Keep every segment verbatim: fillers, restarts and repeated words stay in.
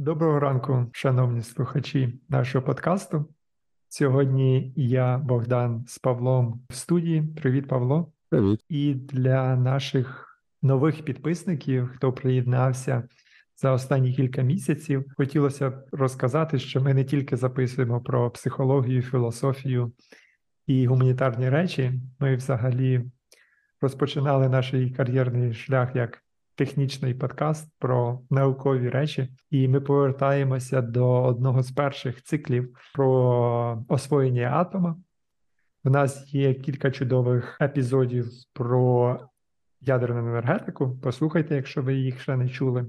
Доброго ранку, шановні слухачі нашого подкасту. Сьогодні я, Богдан, з Павлом в студії. Привіт, Павло. Привіт. І для наших нових підписників, хто приєднався за останні кілька місяців, хотілося б розказати, що ми не тільки записуємо про психологію, філософію і гуманітарні речі. Ми взагалі розпочинали наш кар'єрний шлях як технічний подкаст про наукові речі. І ми повертаємося до одного з перших циклів про освоєння атома. У нас є кілька чудових епізодів про ядерну енергетику. Послухайте, якщо ви їх ще не чули.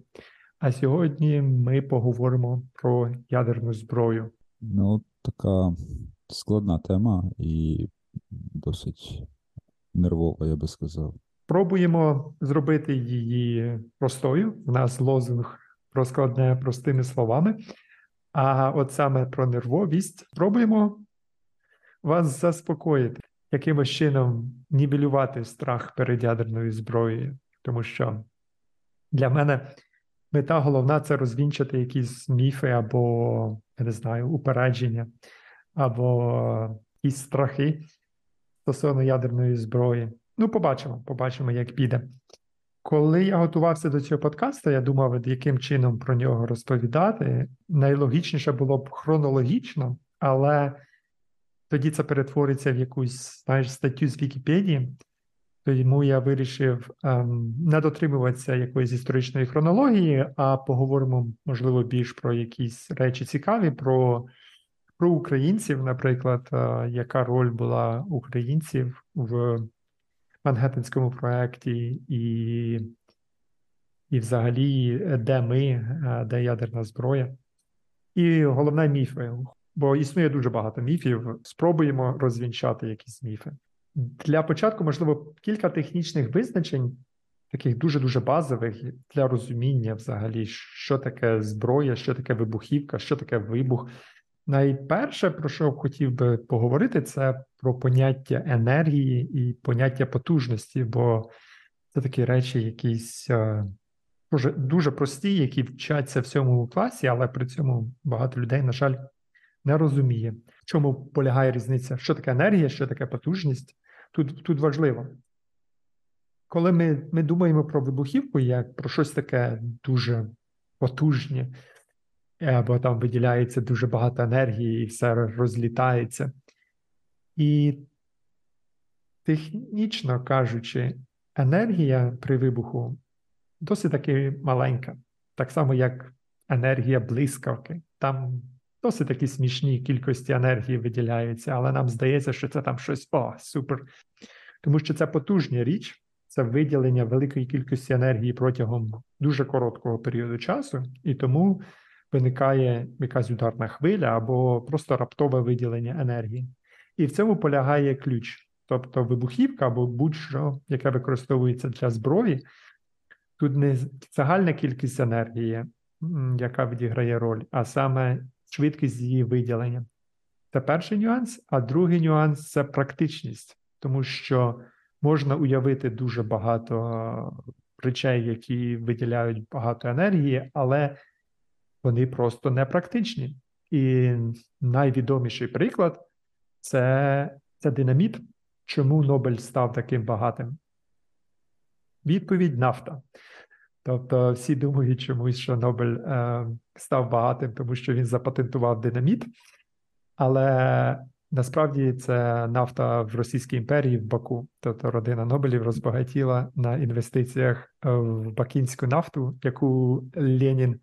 А сьогодні ми поговоримо про ядерну зброю. Ну, така складна тема і досить нервова, я би сказав. Пробуємо зробити її простою. У нас лозунг про складне простими словами. А от саме про нервовість пробуємо вас заспокоїти, якимось чином нівелювати страх перед ядерною зброєю. Тому що для мене мета головна – це розвінчати якісь міфи або, я не знаю, упередження, або якісь страхи стосовно ядерної зброї. Ну, побачимо, побачимо, як піде. Коли я готувався до цього подкасту, я думав, яким чином про нього розповідати. Найлогічніше було б хронологічно, але тоді це перетвориться в якусь, знаєш, статтю з Вікіпедії. Тому я вирішив ем, не дотримуватися якоїсь історичної хронології, а поговоримо, можливо, більш про якісь речі цікаві, про, про українців, наприклад, е, яка роль була українців в Манхетенському проекті і, і взагалі, де ми, де ядерна зброя. І головне міфи, бо існує дуже багато міфів, спробуємо розвінчати якісь міфи. Для початку, можливо, кілька технічних визначень, таких дуже-дуже базових для розуміння взагалі, що таке зброя, що таке вибухівка, що таке вибух. Найперше, про що хотів би поговорити, це про поняття енергії і поняття потужності, бо це такі речі якісь дуже, дуже прості, які вчаться в сьомому класі, але при цьому багато людей, на жаль, не розуміє, в чому полягає різниця, що таке енергія, що таке потужність. Тут, тут важливо. Коли ми, ми думаємо про вибухівку, як про щось таке дуже потужне, бо там виділяється дуже багато енергії і все розлітається. І технічно кажучи, енергія при вибуху досить таки маленька. Так само, як енергія блискавки. Там досить такі смішні кількості енергії виділяються, але нам здається, що це там щось, о, супер. Тому що це потужна річ, це виділення великої кількості енергії протягом дуже короткого періоду часу, і тому виникає якась ударна хвиля або просто раптове виділення енергії. І в цьому полягає ключ. Тобто вибухівка або будь-що, яке використовується для зброї, тут не загальна кількість енергії, яка відіграє роль, а саме швидкість її виділення. Це перший нюанс, а другий нюанс – це практичність. Тому що можна уявити дуже багато речей, які виділяють багато енергії, але вони просто непрактичні. І найвідоміший приклад – це динаміт. Чому Нобель став таким багатим? Відповідь – нафта. Тобто всі думають чомусь, що Нобель е, став багатим, тому що він запатентував динаміт. Але насправді це нафта в Російській імперії, в Баку. Тобто родина Нобелів розбагатіла на інвестиціях в бакінську нафту, яку Ленін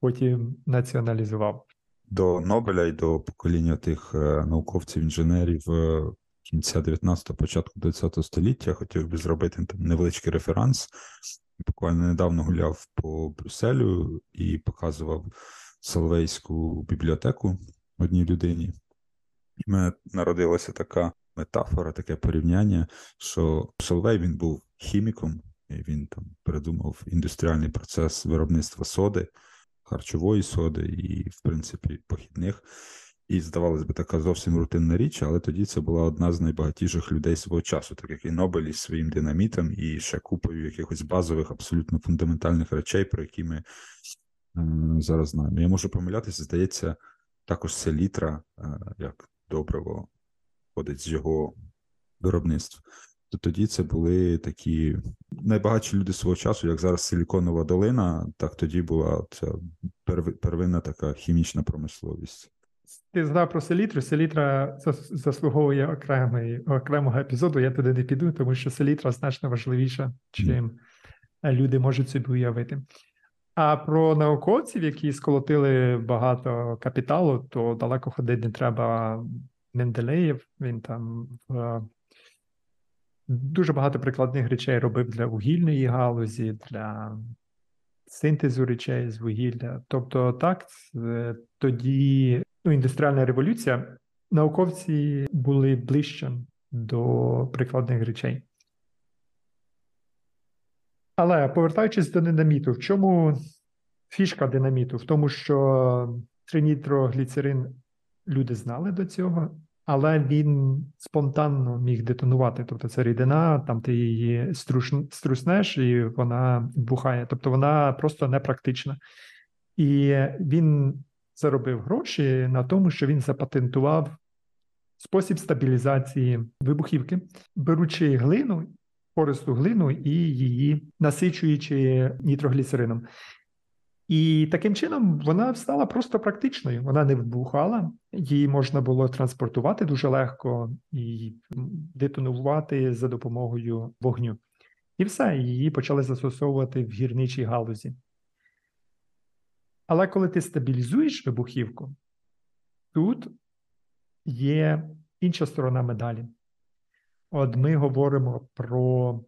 потім націоналізував. До Нобеля і до покоління тих науковців-інженерів кінця дев'ятнадцятого, початку двадцятого століття хотів би зробити там невеличкий референс. Буквально недавно гуляв по Брюсселю і показував Соловейську бібліотеку одній людині. І в мене народилася така метафора, таке порівняння, що Соловей, він був хіміком, і він там придумав індустріальний процес виробництва соди, харчової соди і, в принципі, похідних. І, здавалось би, така зовсім рутинна річ, але тоді це була одна з найбагатіших людей свого часу, так як і Нобель із своїм динамітом і ще купою якихось базових, абсолютно фундаментальних речей, про які ми зараз знаємо. Я можу помилятися, здається, також селітра, як добриво, входить з його виробництва. То тоді це були такі найбагатші люди свого часу, як зараз Силіконова долина, так тоді була первинна така хімічна промисловість. Ти згадав про селітру. Селітра заслуговує окремий, окремого епізоду. Я туди не піду, тому що селітра значно важливіша, чим mm. люди можуть собі уявити. А про науковців, які сколотили багато капіталу, то далеко ходити не треба. Менделеєв, він там дуже багато прикладних речей робив для вугільної галузі, для синтезу речей з вугілля. Тобто так, тоді ну, індустріальна революція, науковці були ближче до прикладних речей. Але повертаючись до динаміту, в чому фішка динаміту? В тому, що тринітрогліцерин люди знали до цього, але він спонтанно міг детонувати. Тобто це рідина, там ти її струснеш і вона бухає. Тобто вона просто непрактична. І він заробив гроші на тому, що він запатентував спосіб стабілізації вибухівки, беручи глину, пористу глину і її насичуючи нітрогліцерином. І таким чином вона стала просто практичною. Вона не вибухала, її можна було транспортувати дуже легко і детонувати за допомогою вогню. І все, її почали застосовувати в гірничій галузі. Але коли ти стабілізуєш вибухівку, тут є інша сторона медалі. От ми говоримо про,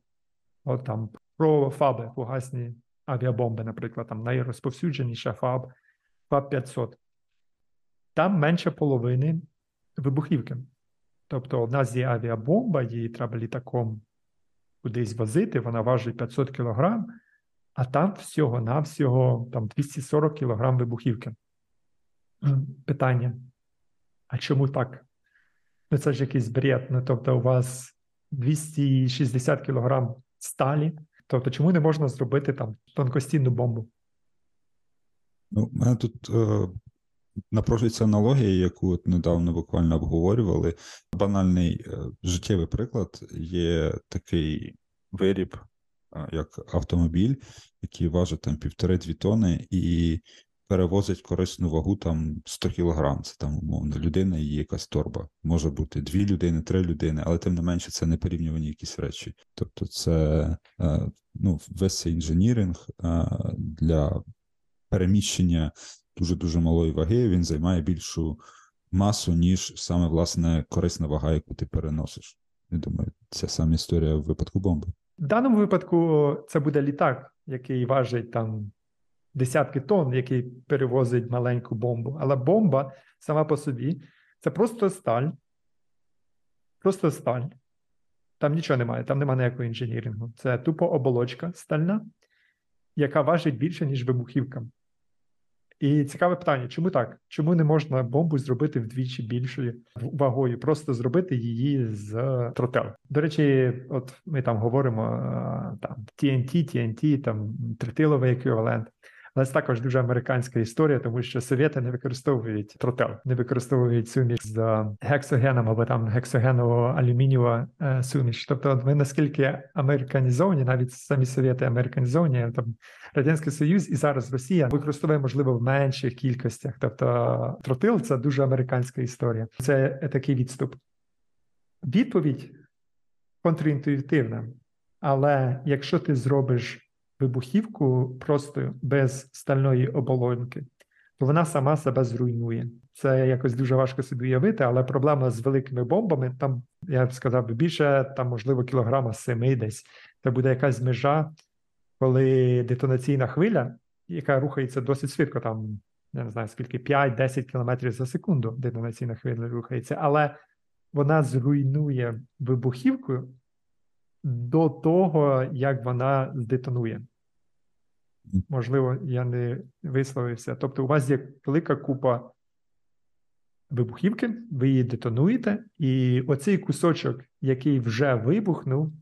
от там, про фаби, фугасні авіабомби, наприклад, там найрозповсюдженіша ФАБ, ФАБ п'ятсот. Там менше половини вибухівки. Тобто одна з є авіабомба, її треба літаком кудись возити, вона важить п'ятсот кілограм, а там всього-навсього там двісті сорок кілограм вибухівки. Питання, а чому так? Ну це ж якийсь бред, ну тобто у вас двісті шістдесят кілограм сталі. Тобто, чому не можна зробити там тонкостінну бомбу? Ну, в мене тут е, напрошується аналогія, яку от недавно буквально обговорювали. Банальний е, життєвий приклад є такий виріб, е, як автомобіль, який важить там півтори-дві тони і перевозить корисну вагу там сто кілограм. Це там умовно людина і якась торба. Може бути дві людини, три людини, але тим не менше це не порівнювані якісь речі. Тобто це ну, весь цей інженіринг для переміщення дуже-дуже малої ваги, він займає більшу масу, ніж саме, власне, корисна вага, яку ти переносиш. Я думаю, це саме історія в випадку бомби. В даному випадку це буде літак, який важить там десятки тонн, який перевозить маленьку бомбу. Але бомба сама по собі – це просто сталь. Просто сталь. Там нічого немає, там немає ніякого інженірінгу. Це тупо оболочка стальна, яка важить більше, ніж вибухівка. І цікаве питання, чому так? Чому не можна бомбу зробити вдвічі більшою вагою? Просто зробити її з тротел. До речі, от ми там говоримо там Ті Ен Ті, Ті Ен Ті, там тротиловий еквівалент. Але це також дуже американська історія, тому що совєти не використовують тротел, не використовують суміш з гексогеном або там гексогеново-алюмінієва суміш. Тобто ми наскільки американізовані, навіть самі совєти американізовані, там Радянський Союз і зараз Росія використовує, можливо, в менших кількостях. Тобто тротил – це дуже американська історія. Це такий відступ. Відповідь контрінтуїтивна, але якщо ти зробиш вибухівку просто без стальної оболонки, то вона сама себе зруйнує. Це якось дуже важко собі уявити, але проблема з великими бомбами, там, я б сказав, більше, там, можливо, кілограма семи десь. Це буде якась межа, коли детонаційна хвиля, яка рухається досить швидко, там, я не знаю, скільки, п'ять-десять кілометрів за секунду детонаційна хвиля рухається, але вона зруйнує вибухівку до того, як вона здетонує. Можливо, я не висловився. Тобто у вас є велика купа вибухівки, ви її детонуєте, і оцей кусочок, який вже вибухнув,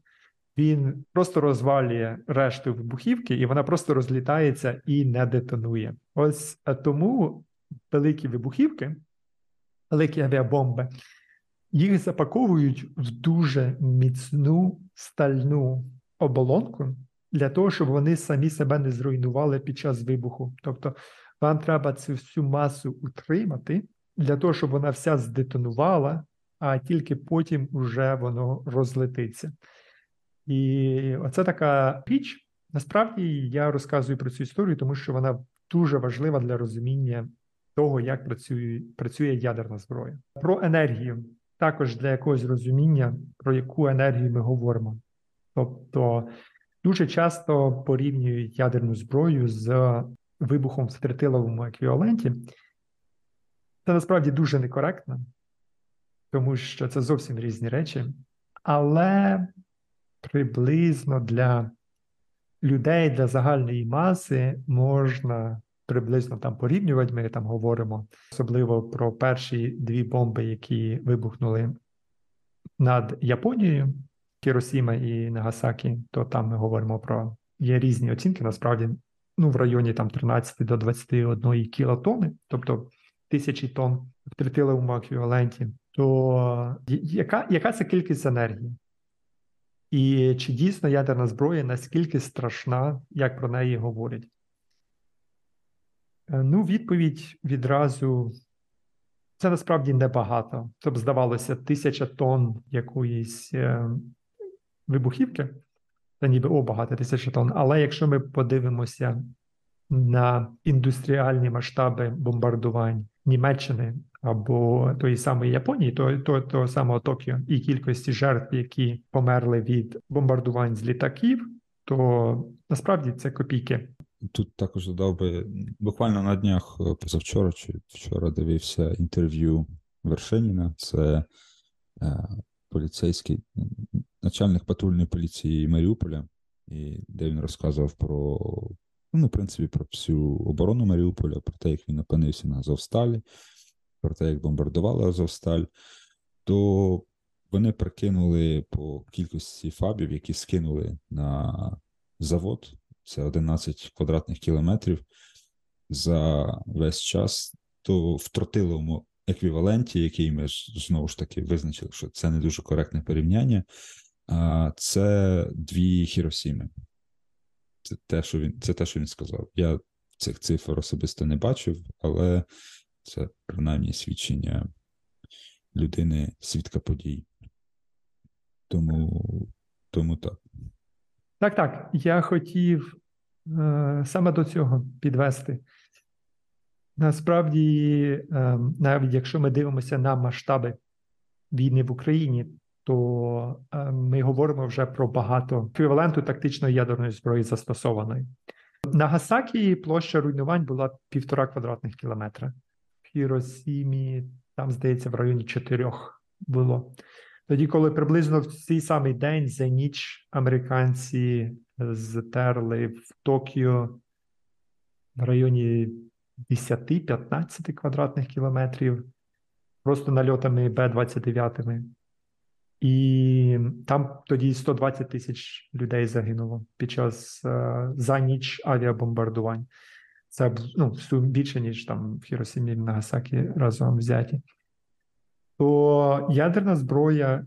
він просто розвалює решту вибухівки, і вона просто розлітається і не детонує. Ось тому великі вибухівки, великі авіабомби, їх запаковують в дуже міцну стальну оболонку для того, щоб вони самі себе не зруйнували під час вибуху. Тобто вам треба цю всю масу утримати для того, щоб вона вся здетонувала, а тільки потім вже воно розлетиться. І оце така річ. Насправді я розказую про цю історію, тому що вона дуже важлива для розуміння того, як працює, працює ядерна зброя. Про енергію. Також для якогось розуміння, про яку енергію ми говоримо. Тобто дуже часто порівнюють ядерну зброю з вибухом в тритиловому еквіваленті. Це насправді дуже некоректно, тому що це зовсім різні речі. Але приблизно для людей, для загальної маси можна приблизно там порівнювати, ми там говоримо, особливо про перші дві бомби, які вибухнули над Японією, Хіросіма і Нагасакі, то там ми говоримо про, є різні оцінки, насправді, ну в районі там тринадцяти до двадцяти однієї кілотони, тобто тисячі тонн в тритиловому еквіваленті, то яка, яка це кількість енергії? І чи дійсно ядерна зброя наскільки страшна, як про неї говорять? Ну, відповідь відразу, це насправді небагато. Тобто, здавалося, тисяча тонн якоїсь е, вибухівки, та ніби, о, багато, тисяча тонн. Але якщо ми подивимося на індустріальні масштаби бомбардувань Німеччини або тої самої Японії, то, то, того самого Токіо, і кількості жертв, які померли від бомбардувань з літаків, то насправді це копійки. Тут також додав би, буквально на днях, позавчора чи вчора дивився інтерв'ю Вершиніна, це е, поліцейський, начальник патрульної поліції Маріуполя, і де він розказував про, ну, в принципі, про всю оборону Маріуполя, про те, як він опинився на Азовсталі, про те, як бомбардували Азовсталь, то вони прикинули по кількості фабів, які скинули на завод, це одинадцять квадратних кілометрів за весь час, то в тротиловому еквіваленті, який ми ж, знову ж таки визначили, що це не дуже коректне порівняння, це дві Хіросіми. Це те, що він, це те, що він сказав. Я цих цифр особисто не бачив, але це принаймні свідчення людини, свідка подій. Тому, тому так. Так, так, я хотів е, саме до цього підвести. Насправді, е, навіть якщо ми дивимося на масштаби війни в Україні, то е, ми говоримо вже про багато еквіваленту тактичної ядерної зброї застосованої. Нагасакі площа руйнувань була півтора квадратних кілометра. В Хіросімі, там, здається, в районі чотирьох було. Тоді, коли приблизно в цей самий день за ніч американці зтерли в Токіо в районі десять-п'ятнадцять квадратних кілометрів просто нальотами Б двадцять дев'ять. І там тоді сто двадцять тисяч людей загинуло під час за ніч авіабомбардувань. Це, ну, більше, ніж там в Хіросімі і Нагасакі разом взяті. То ядерна зброя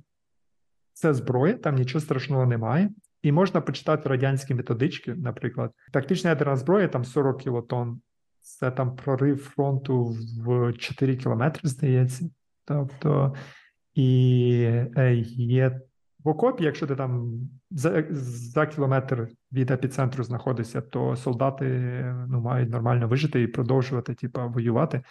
– це зброя, там нічого страшного немає. І можна почитати радянські методички, наприклад. Тактична ядерна зброя – там сорок кілотон. Це там прорив фронту в чотири кілометри, здається. Тобто, і є в окопі, якщо ти там за, за кілометр від епіцентру знаходишся, то солдати, ну, мають нормально вижити і продовжувати, типу, воювати.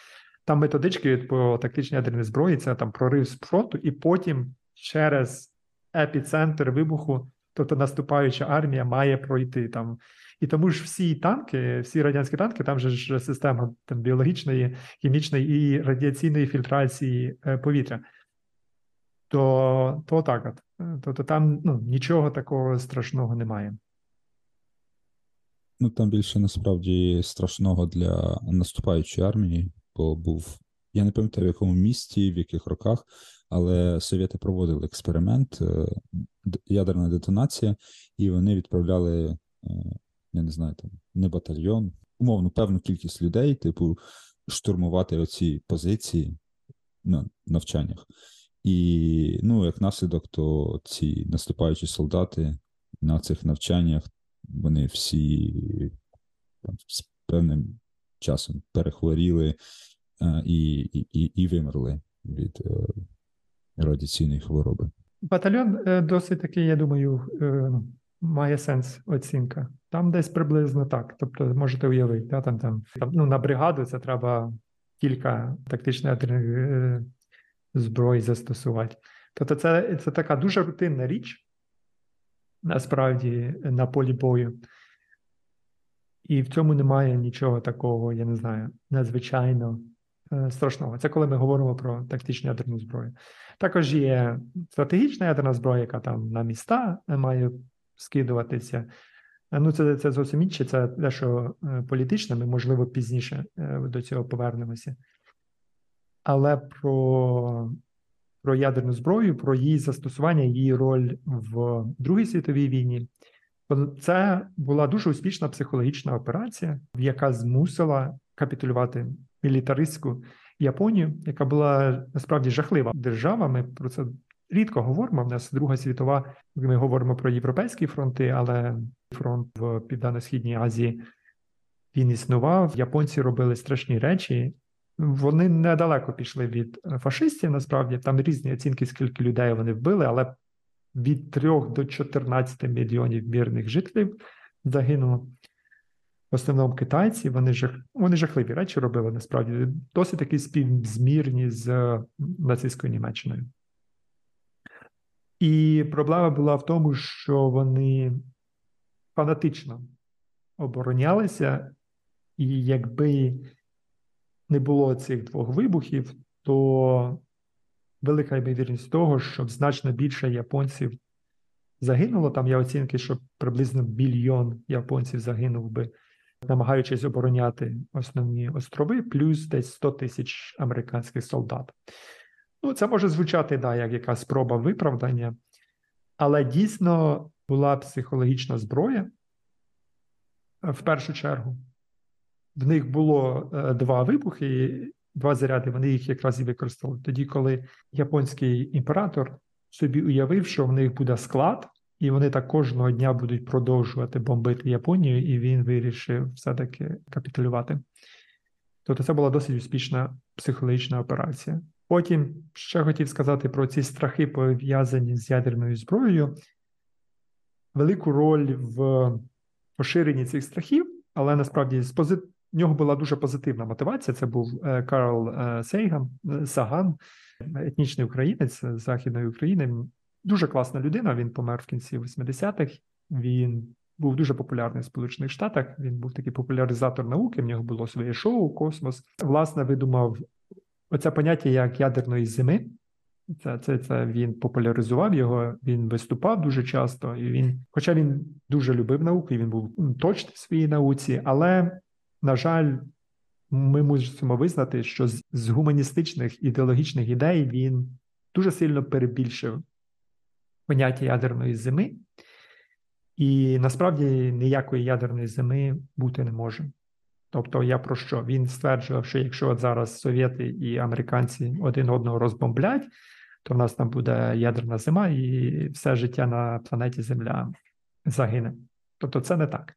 Там методички по тактичній ядерній зброї, це там прорив з фронту, і потім через епіцентр вибуху, тобто наступаюча армія має пройти там. І тому ж всі танки, всі радянські танки, там же ж система там, біологічної, хімічної і радіаційної фільтрації повітря. То, то так от. Тобто там, ну, нічого такого страшного немає. Ну, там більше насправді страшного для наступаючої армії. Бо був, я не пам'ятаю, в якому місті, в яких роках, Але совєти проводили експеримент, ядерна детонація, і вони відправляли, я не знаю, там, не батальйон, умовно, певну кількість людей, типу, штурмувати оці позиції на навчаннях. І, ну, як наслідок, то ці наступаючі солдати на цих навчаннях, вони всі там, з певним часом перехворіли і, і, і вимерли від радіаційної хвороби. Батальйон досить такий, я думаю, має сенс оцінка. Там десь приблизно так, тобто можете уявити, да? там, там, там, ну, на бригаду це треба кілька тактичних зброї застосувати. Тобто це, це така дуже рутинна річ, насправді, на полі бою. І в цьому немає нічого такого, я не знаю, надзвичайно страшного. Це коли ми говоримо про тактичну ядерну зброю. Також є стратегічна ядерна зброя, яка там на міста має скидуватися. Ну, це, це зовсім інше, це те, що політично, ми, можливо, пізніше до цього повернемося. Але про, про ядерну зброю, про її застосування, її роль в Другій світовій війні, це була дуже успішна психологічна операція, яка змусила капітулювати мілітаристську Японію, яка була насправді жахлива держава. Ми про це рідко говоримо. У нас Друга світова, ми говоримо про європейські фронти, але фронт в Південно-Східній Азії, він існував. Японці робили страшні речі. Вони недалеко пішли від фашистів, насправді. Там різні оцінки, скільки людей вони вбили, але від трьох до чотирнадцяти мільйонів мирних жителів загинуло. В основному китайці, вони, жах... вони жахливі речі робили, насправді. Досить такі співзмірні з нацистською Німеччиною. І проблема була в тому, що вони фанатично оборонялися, і якби не було цих двох вибухів, то велика ймовірність того, щоб значно більше японців загинуло. Там є оцінки, що приблизно мільйон японців загинув би, намагаючись обороняти основні острови, плюс десь сто тисяч американських солдат. Ну, це може звучати, да, як якась спроба виправдання, але дійсно була психологічна зброя, в першу чергу. В них було два вибухи, два заряди, вони їх якраз і використали. Тоді, коли японський імператор собі уявив, що в них буде склад, і вони так кожного дня будуть продовжувати бомбити Японію, і він вирішив все-таки капітулювати. Тобто це була досить успішна психологічна операція. Потім ще хотів сказати про ці страхи, пов'язані з ядерною зброєю. Велику роль в поширенні цих страхів, але насправді з позитивною, в нього була дуже позитивна мотивація, це був Карл Саган, Саган, етнічний українець з Західної України. Дуже класна людина, він помер в кінці вісімдесятих, він був дуже популярний в Сполучених Штатах, він був такий популяризатор науки, в нього було своє шоу «Космос». Власне, видумав оце поняття як ядерної зими, це, це, це він популяризував його, він виступав дуже часто, і він, хоча він дуже любив науку, і він був точний в своїй науці, але... На жаль, ми мусимо визнати, що з гуманістичних ідеологічних ідей він дуже сильно перебільшив поняття ядерної зими. І насправді ніякої ядерної зими бути не може. Тобто я про що? Він стверджував, що якщо от зараз совєти і американці один одного розбомблять, то в нас там буде ядерна зима і все життя на планеті Земля загине. Тобто це не так.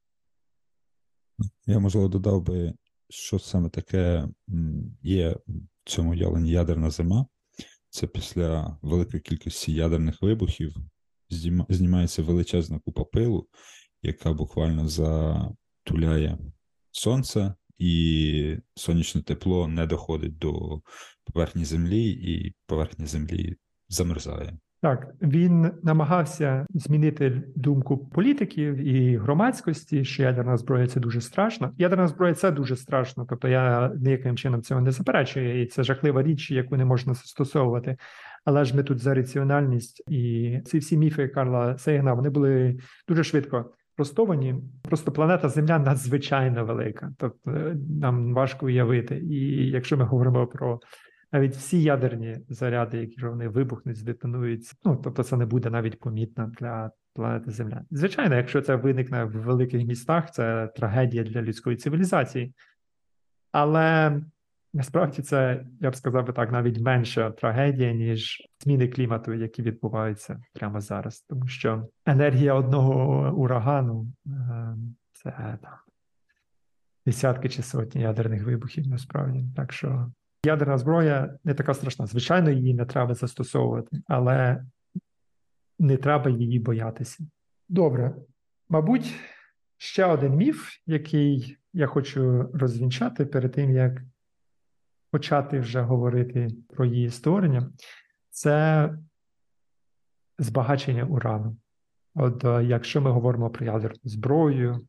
Я, можливо, додав би, що саме таке є в цьому уявленні ядерна зима. Це після великої кількості ядерних вибухів знімається величезна купа пилу, яка буквально затуляє сонце, і сонячне тепло не доходить до поверхні землі, і поверхня землі замерзає. Так, він намагався змінити думку політиків і громадськості, що ядерна зброя – це дуже страшно. Ядерна зброя – це дуже страшно, тобто я ніяким чином цього не заперечую, і це жахлива річ, яку не можна застосовувати. Але ж ми тут за раціональність, і ці всі міфи Карла Сагана, вони були дуже швидко простовані. Просто планета Земля надзвичайно велика, тобто нам важко уявити. І якщо ми говоримо про навіть всі ядерні заряди, які вони вибухнуть, здетонуються, ну, тобто це не буде навіть помітно для планети Земля. Звичайно, якщо це виникне в великих містах, це трагедія для людської цивілізації. Але насправді це, я б сказав би так, навіть менша трагедія, ніж зміни клімату, які відбуваються прямо зараз. Тому що енергія одного урагану – це там десятки чи сотні ядерних вибухів, насправді. Так що ядерна зброя не така страшна. Звичайно, її не треба застосовувати, але не треба її боятися. Добре. Мабуть, ще один міф, який я хочу розвінчати перед тим, як почати вже говорити про її створення, це збагачення урану. От якщо ми говоримо про ядерну зброю,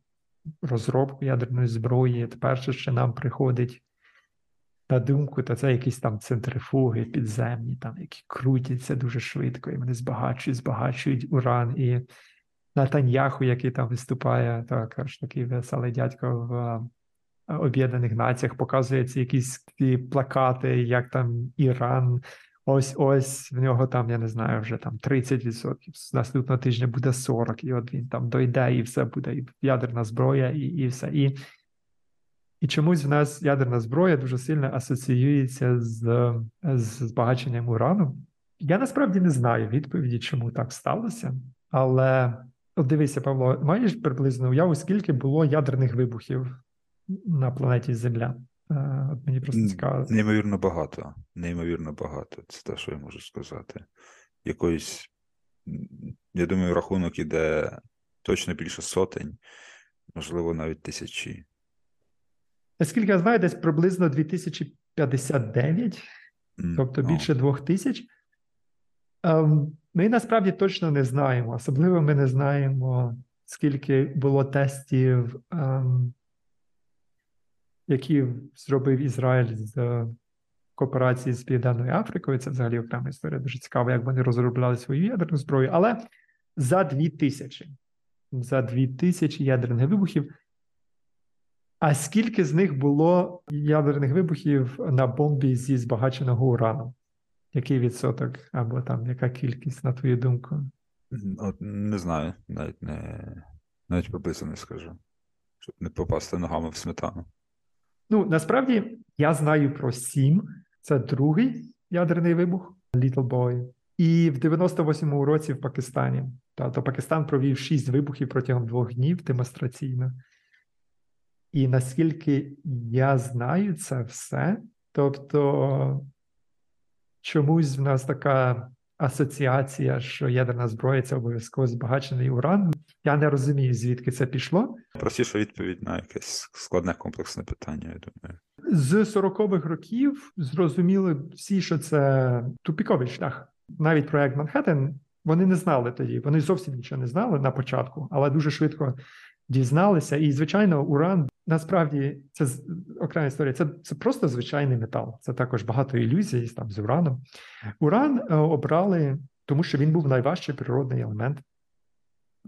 розробку ядерної зброї, то перше, що нам приходить на думку, то це якісь там центрифуги підземні, там, які крутяться дуже швидко, і вони збагачують, збагачують уран. І Натаньяху, який там виступає, так, аж такий веселий дядько в Об'єднаних Націях, показує ці якісь плакати, як там Іран, ось-ось, в нього там, я не знаю, вже там тридцять відсотків, з наступного тижня буде сорок, і от він там дойде, і все буде, і ядерна зброя, і, і все. І, і чомусь в нас ядерна зброя дуже сильно асоціюється з, з збагаченням урану. Я насправді не знаю відповіді, чому так сталося, але от дивися, Павло, маєш приблизно уяву, скільки було ядерних вибухів на планеті Земля? От мені просто цікаво. Неймовірно багато. Неймовірно багато. Це те, що я можу сказати. Якоїсь, я думаю, рахунок іде точно більше сотень, можливо, навіть тисячі. Наскільки я знаю, десь приблизно дві тисячі п'ятдесят дев'ять, mm, тобто no. більше двох тисяч. Ми насправді точно не знаємо. Особливо ми не знаємо, скільки було тестів, які зробив Ізраїль з кооперації з Південною Африкою. Це взагалі окрема історія, дуже цікаво, як вони розробляли свою ядерну зброю. Але за дві тисячі, за дві тисячі ядерних вибухів. А скільки з них було ядерних вибухів на бомбі зі збагаченого урану? Який відсоток або там яка кількість, на твою думку? От, не знаю, навіть не навіть приблизно не скажу, щоб не попасти ногами в сметану. Ну, насправді, я знаю про сім. Це другий ядерний вибух, Little Boy. І в дев'яносто восьмому році в Пакистані. Тобто Пакистан провів шість вибухів протягом двох днів демонстраційно. І наскільки я знаю це все, тобто чомусь в нас така асоціація, що ядерна зброя – це обов'язково збагачений уран. Я не розумію, звідки це пішло. Простіша відповідь на якесь складне комплексне питання, я думаю. З сорокових років зрозуміли всі, що це тупіковий шлях. Навіть проект Манхеттен, вони не знали тоді, вони зовсім нічого не знали на початку, але дуже швидко дізналися. І, звичайно, уран, насправді, це окрема історія, це, це просто звичайний метал. Це також багато ілюзій там, з ураном. Уран обрали, тому що він був найважчий природний елемент.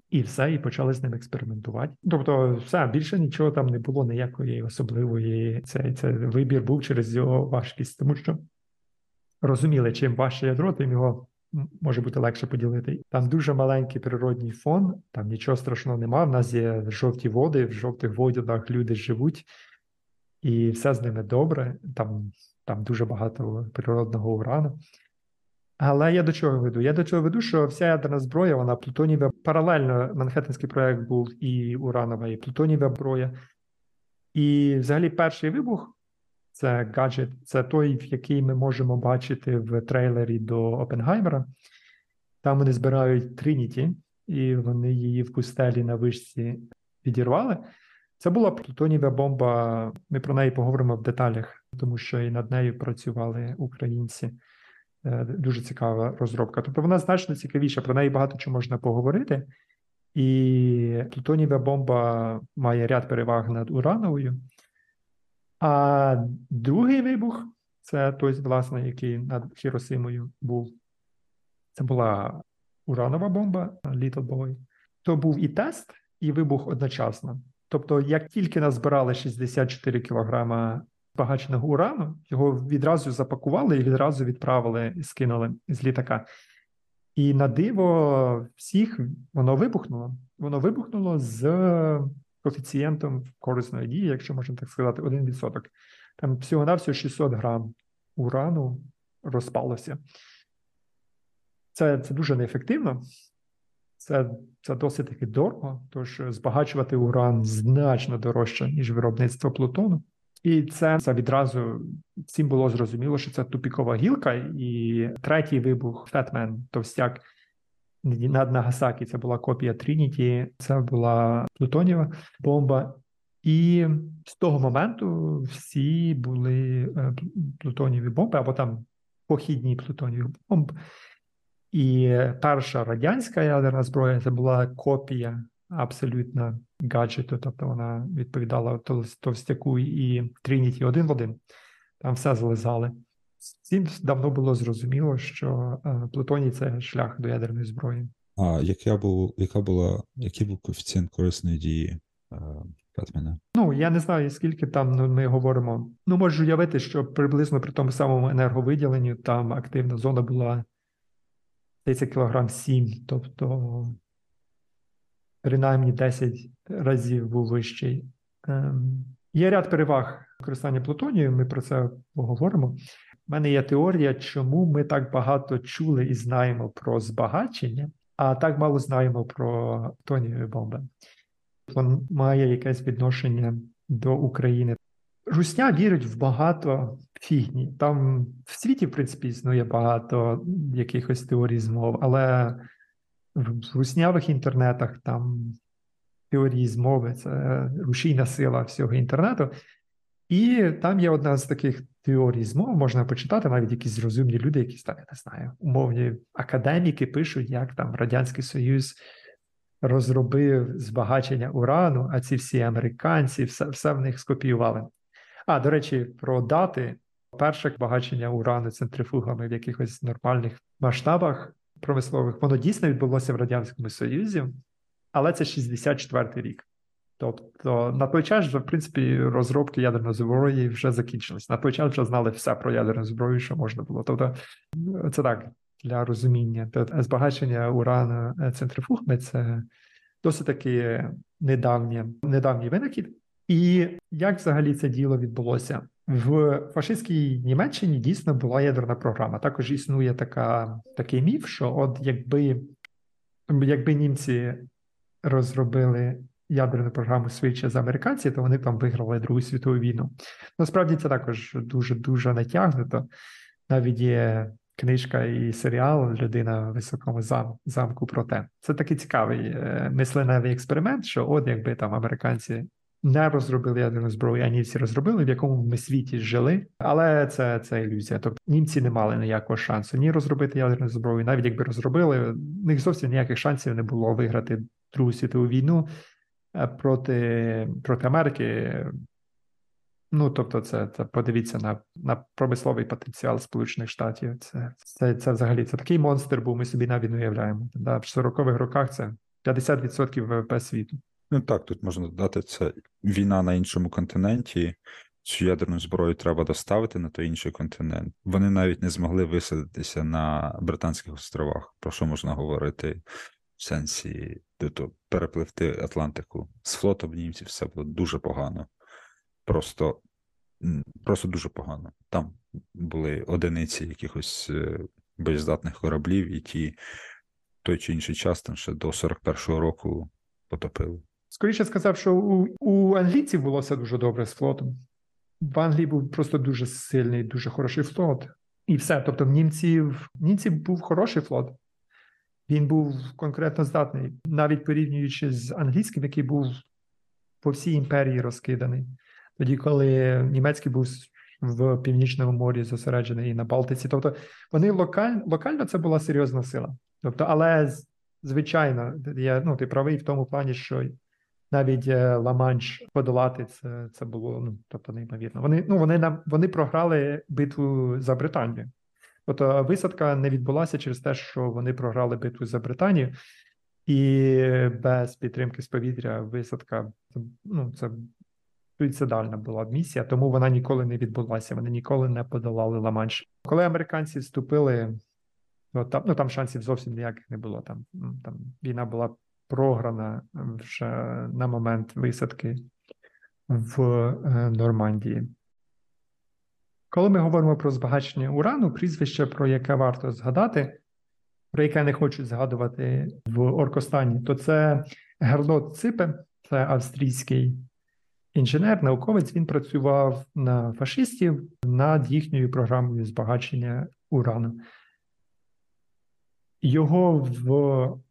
І все, і почали з ним експериментувати. Тобто, все, більше нічого там не було, ніякої особливої. Це, це вибір був через його важкість, тому що розуміли, чим важче ядро, тим його може бути легше поділити. Там дуже маленький природний фон, там нічого страшного нема, в нас є жовті води, в жовтих водах люди живуть, і все з ними добре, там, там дуже багато природного урану. Але я до чого веду? Я до чого веду, що вся ядерна зброя, вона плутонієва. Паралельно Манхеттенський проект був і уранова, і плутонієва зброя. І взагалі перший вибух, це гаджет, це той, який ми можемо бачити в трейлері до Оппенгеймера. Там вони збирають Трініті, і вони її в пустелі на вишці відірвали. Це була плутонієва бомба, ми про неї поговоримо в деталях, тому що і над нею працювали українці. Дуже цікава розробка. Тобто вона значно цікавіша, про неї багато чого можна поговорити. І плутонієва бомба має ряд переваг над урановою. А другий вибух, це той, власне, який над Хіросимою був. Це була уранова бомба, Little Boy. То був і тест, і вибух одночасно. Тобто, як тільки назбирали шістдесят чотири кілограма збагаченого урану, його відразу запакували і відразу відправили, скинули з літака. І на диво всіх воно вибухнуло. Воно вибухнуло з коефіцієнтом корисної дії, якщо можна так сказати, один відсоток. Там всього-навсього шістсот грам урану розпалося. Це, це дуже неефективно. Це, це досить таки дорого, тож збагачувати уран значно дорожче, ніж виробництво плутону. І це, це відразу всім було зрозуміло, що це тупікова гілка. І третій вибух, Фетмен, Товстяк, над Нагасакі, це була копія Трініті, це була плутонієва бомба. І з того моменту всі були плутонієві бомби, або там похідні плутонієві бомби. І перша радянська ядерна зброя – це була копія абсолютно гаджету, тобто вона відповідала Товстяку і Трініті один в один, там все зализали. Всім давно було зрозуміло, що плутоній – це шлях до ядерної зброї. А яка був, яка була, який був коефіцієнт корисної дії Фетмена? Ну, я не знаю, скільки там, ну, ми говоримо. Ну, можу уявити, що приблизно при тому самому енерговиділенні там активна зона була тридцять кілограм сім, тобто принаймні десять разів був вищий. Ем, є ряд переваг використання плутонію, ми про це поговоримо. У мене є теорія, чому ми так багато чули і знаємо про збагачення, а так мало знаємо про плутонієві бомби. Він має якесь відношення до України. Русня вірить в багато фігні. Там в світі, в принципі, існує багато якихось теорій змов, але в руснявих інтернетах там теорії змови – це рушійна сила всього інтернету. І там є одна з таких теорій змов, можна почитати, навіть якісь розумні люди, якісь там, я не знаю, умовні академіки пишуть, як там Радянський Союз розробив збагачення урану, а ці всі американці, все, все в них скопіювали. А, до речі, про дати. Перше збагачення урану центрифугами в якихось нормальних масштабах промислових, воно дійсно відбулося в Радянському Союзі, але це шістдесят четвертий рік. Тобто на той час вже, в принципі, розробки ядерної зброї вже закінчились. На той час вже знали все про ядерну зброю, що можна було. Тобто це так, для розуміння. Тобто збагачення урану центрифугами – це досить таки недавній, недавній винахід. І як взагалі це діло відбулося? В фашистській Німеччині дійсно була ядерна програма. Також існує така, такий міф, що от якби, якби німці розробили ядерну програму швидше за американці, то вони там виграли Другу світову війну. Насправді це також дуже-дуже натягнуто. Навіть є книжка і серіал «Людина в високому зам, замку» про те. Це такий цікавий мисленевий експеримент, що от якби там американці не розробили ядерну зброю, а німці розробили, в якому ми світі жили. Але це, це ілюзія. Тобто німці не мали ніякого шансу ні розробити ядерну зброю, навіть якби розробили, в них зовсім ніяких шансів не було виграти Другу світову війну проти, проти Америки. Ну, тобто це, це подивіться на, на промисловий потенціал Сполучених Штатів. Це, це, це взагалі, це такий монстр був, ми собі навіть не уявляємо. Да, в сорокових роках це п'ятдесят відсотків ВВП світу. Ну так, тут можна додати, це війна на іншому континенті, цю ядерну зброю треба доставити на той інший континент. Вони навіть не змогли висадитися на Британських островах, про що можна говорити в сенсі, тобто перепливти Атлантику. З флотом німців все було дуже погано, просто, просто дуже погано. Там були одиниці якихось боєздатних кораблів, і ті в той чи інший час, там ще до сорок першого року потопили. Скоріше сказав, що у, у англійців було все дуже добре з флотом. В Англії був просто дуже сильний, дуже хороший флот. І все. Тобто в німців, німців був хороший флот. Він був конкретно здатний, навіть порівнюючи з англійським, який був по всій імперії розкиданий. Тоді, коли німецький був в Північному морі зосереджений і на Балтиці. Тобто вони локаль, локально це була серйозна сила. Тобто, але звичайно, я, ну, ти правий в тому плані, що навіть Ла-Манш подолати це, це було, ну, тобто, неймовірно. Вони, ну, вони, нам, вони програли битву за Британію. Тобто висадка не відбулася через те, що вони програли битву за Британію, і без підтримки з повітря висадка, ну, це суїцидальна була місія, тому вона ніколи не відбулася, вони ніколи не подолали Ла-Манш. Коли американці вступили, ну там, ну, там шансів зовсім ніяких не було, там, там війна була програна вже на момент висадки в Нормандії. Коли ми говоримо про збагачення урану, прізвище, про яке варто згадати, про яке не хочуть згадувати в Оркостані, то це Герлот Ципе, це австрійський інженер, науковець. Він працював на фашистів над їхньою програмою збагачення урану. Його в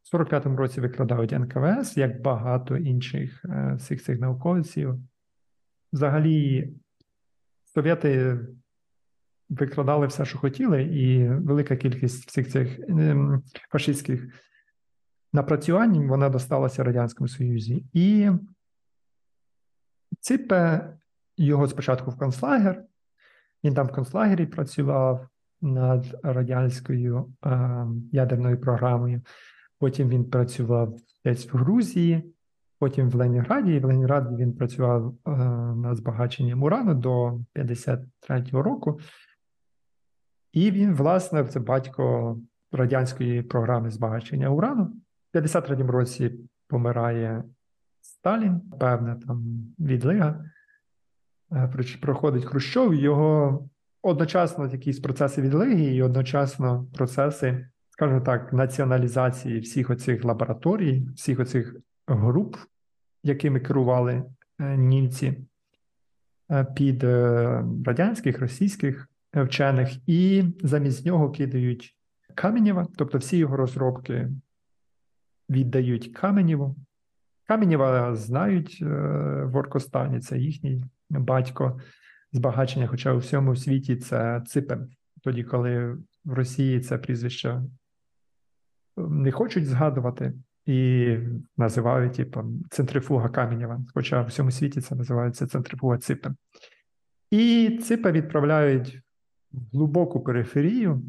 сорок п'ятому році викрадають ен ка ве ес, як багато інших всіх цих науковців. Взагалі, совєти викрадали все, що хотіли, і велика кількість всіх цих фашистських напрацювань, вона досталася Радянському Союзі. І Ципе, його спочатку в концлагер, він там в концлагері працював над радянською е, ядерною програмою, потім він працював десь в Грузії, потім в Ленінграді, і в Ленінграді він працював е, над збагаченням урану до п'ятдесят третього року. І він, власне, це батько радянської програми збагачення урану. В п'ятдесят третьому році помирає Сталін, певна там відлига, е, проходить Хрущов, його одночасно якісь процеси відлиги і одночасно процеси, скажімо так, націоналізації всіх оцих лабораторій, всіх оцих груп, якими керували німці під радянських, російських вчених, і замість нього кидають Каменєва, тобто всі його розробки віддають Каменєву. Каменєва знають в Оркостані, це їхній батько збагачення, хоча у всьому світі це Ципе. Тоді, коли в Росії це прізвище не хочуть згадувати і називають типу центрифуга Каменєва, хоча в всьому світі це називається центрифуга Ципе. І Ципе відправляють в глибоку периферію,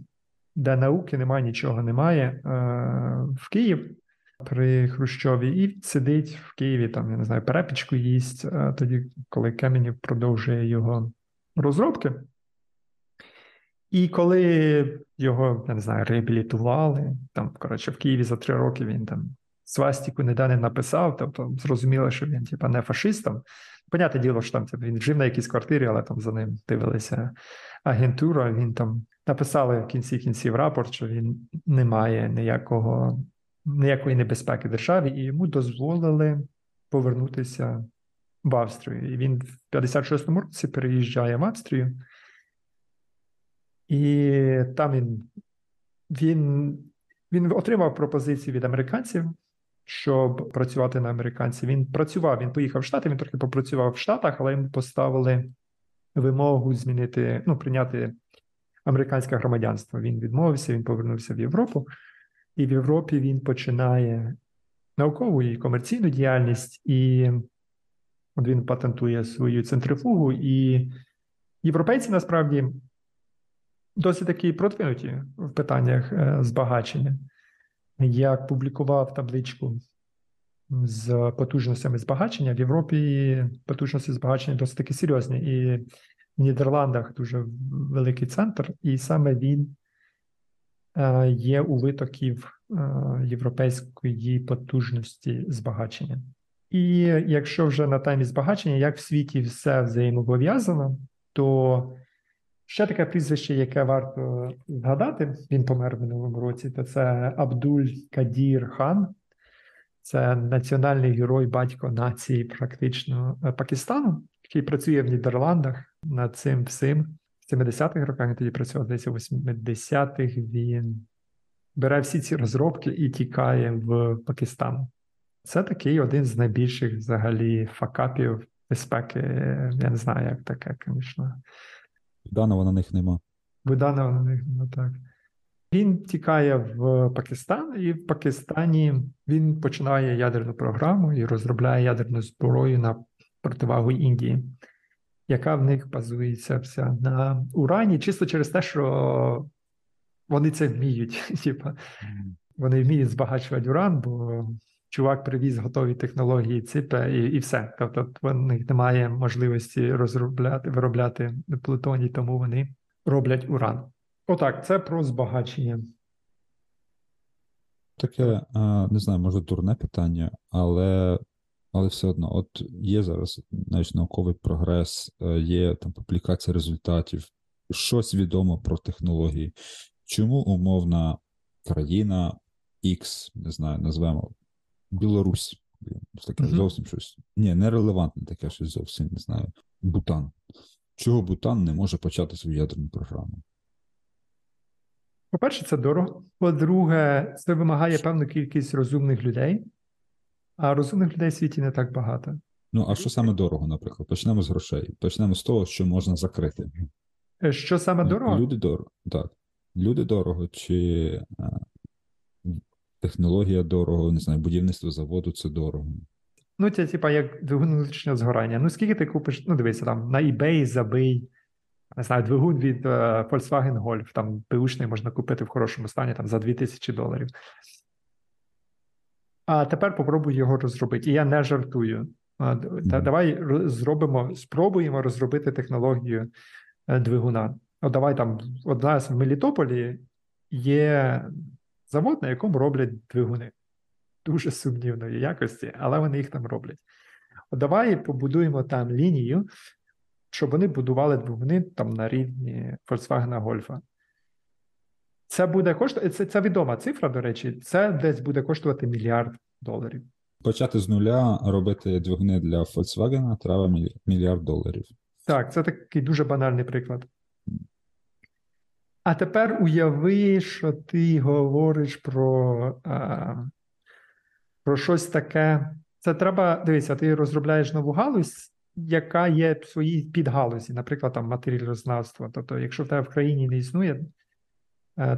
де науки немає, нічого немає, в Київ при Хрущові, і сидить в Києві, там, я не знаю, перепічку їсть, тоді, коли Каменєв продовжує його розробки. І коли його, я не знаю, реабілітували, там, коротше, в Києві за три роки він там свастіку ніде не написав, тобто зрозуміло, що він, типа, не фашистом. Понятне діло, що там типу, він жив на якійсь квартирі, але там за ним дивилася агентура, він там написали в кінці кінців рапорт, що він не має ніякого ніякої небезпеки державі, і йому дозволили повернутися в Австрію. І він в п'ятдесят шостому році переїжджає в Австрію, і там він, він, він отримав пропозиції від американців, щоб працювати на американців. Він працював, він поїхав в Штати, він трохи попрацював в Штатах, але йому поставили вимогу змінити, ну, прийняти американське громадянство. Він відмовився, він повернувся в Європу. І в Європі він починає наукову і комерційну діяльність, і він патентує свою центрифугу. І європейці, насправді, досить такі продвинуті в питаннях збагачення. Я публікував табличку з потужностями збагачення. В Європі потужності збагачення досить таки серйозні. І в Нідерландах дуже великий центр, і саме він є у витоків європейської потужності збагачення. І якщо вже на темі збагачення, як в світі все взаємопов'язано, то ще таке прізвище, яке варто згадати, він помер в минулому році, то це Абдуль Кадір Хан, це національний герой, батько нації практично Пакистану, який працює в Нідерландах над цим всім. В семидесятих роках він тоді працював, десь у вісімдесятих він бере всі ці розробки і тікає в Пакистан. Це такий один з найбільших взагалі факапів безпеки. Я не знаю, як таке, звісно. Богданова на них нема. Богданова на них нема, так. Він тікає в Пакистан, і в Пакистані він починає ядерну програму і розробляє ядерну зброю на противагу Індії, яка в них базується вся на урані, чисто через те, що вони це вміють. Вони вміють збагачувати уран, бо чувак привіз готові технології Ципе і, і все. Тобто в них немає можливості розробляти, виробляти плутоній, тому вони роблять уран. Отак, це про збагачення. Таке, не знаю, може дурне питання, але, але все одно, от є зараз навіть науковий прогрес, є там публікація результатів, щось відомо про технології. Чому умовна країна X, не знаю, назвемо Білорусь, таке mm-hmm. зовсім щось, ні, нерелевантне таке щось зовсім, не знаю, Бутан. Чого Бутан не може почати свою ядерну програму? По-перше, це дорого. По-друге, це вимагає певну кількість розумних людей, а розумних людей в світі не так багато. Ну, а що саме дорого, наприклад? Почнемо з грошей. Почнемо з того, що можна закрити. Що саме дорого? Люди дорого, так. Люди дорого, чи технологія дорого, не знаю, будівництво заводу – це дорого. Ну, це, типа, як двигун внутрішнього згорання. Ну, скільки ти купиш, ну, дивися, там, на eBay забий, не знаю, двигун від uh, Volkswagen Golf, там, беушний можна купити в хорошому стані, там, за дві тисячі доларів. А тепер попробуй його розробити. І я не жартую. Mm-hmm. Та, давай зробимо, спробуємо розробити технологію двигуна. От давай там, от зараз в Мелітополі є завод, на якому роблять двигуни. Дуже сумнівної якості, але вони їх там роблять. От давай побудуємо там лінію, щоб вони будували двигуни там на рівні Volkswagen Golf. Це буде коштувати, це, це відома цифра, до речі, це десь буде коштувати мільярд доларів. Почати з нуля робити двигуни для Volkswagen треба мільярд доларів. Так, це такий дуже банальний приклад. А тепер уяви, що ти говориш про, а, про щось таке. Це треба, дивися, ти розробляєш нову галузь, яка є в своїй підгалузі, наприклад, там матеріалознавство. Тобто, якщо в тебе в країні не існує,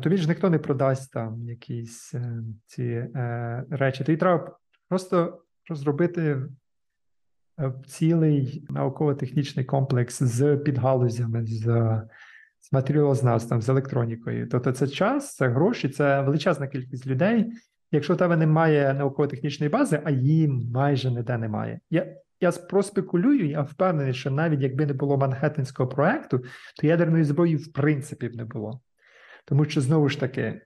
тобі ж ніхто не продасть там якісь ці е, речі. Тобі треба просто розробити цілий науково-технічний комплекс з підгалузями, з, з матеріалознавством, з електронікою. Тобто це час, це гроші, це величезна кількість людей. Якщо в тебе немає науково-технічної бази, а її майже ніде немає. Я Я проспекулюю, я впевнений, що навіть якби не було Манхетенського проекту, то ядерної зброї в принципі б не було. Тому що, знову ж таки,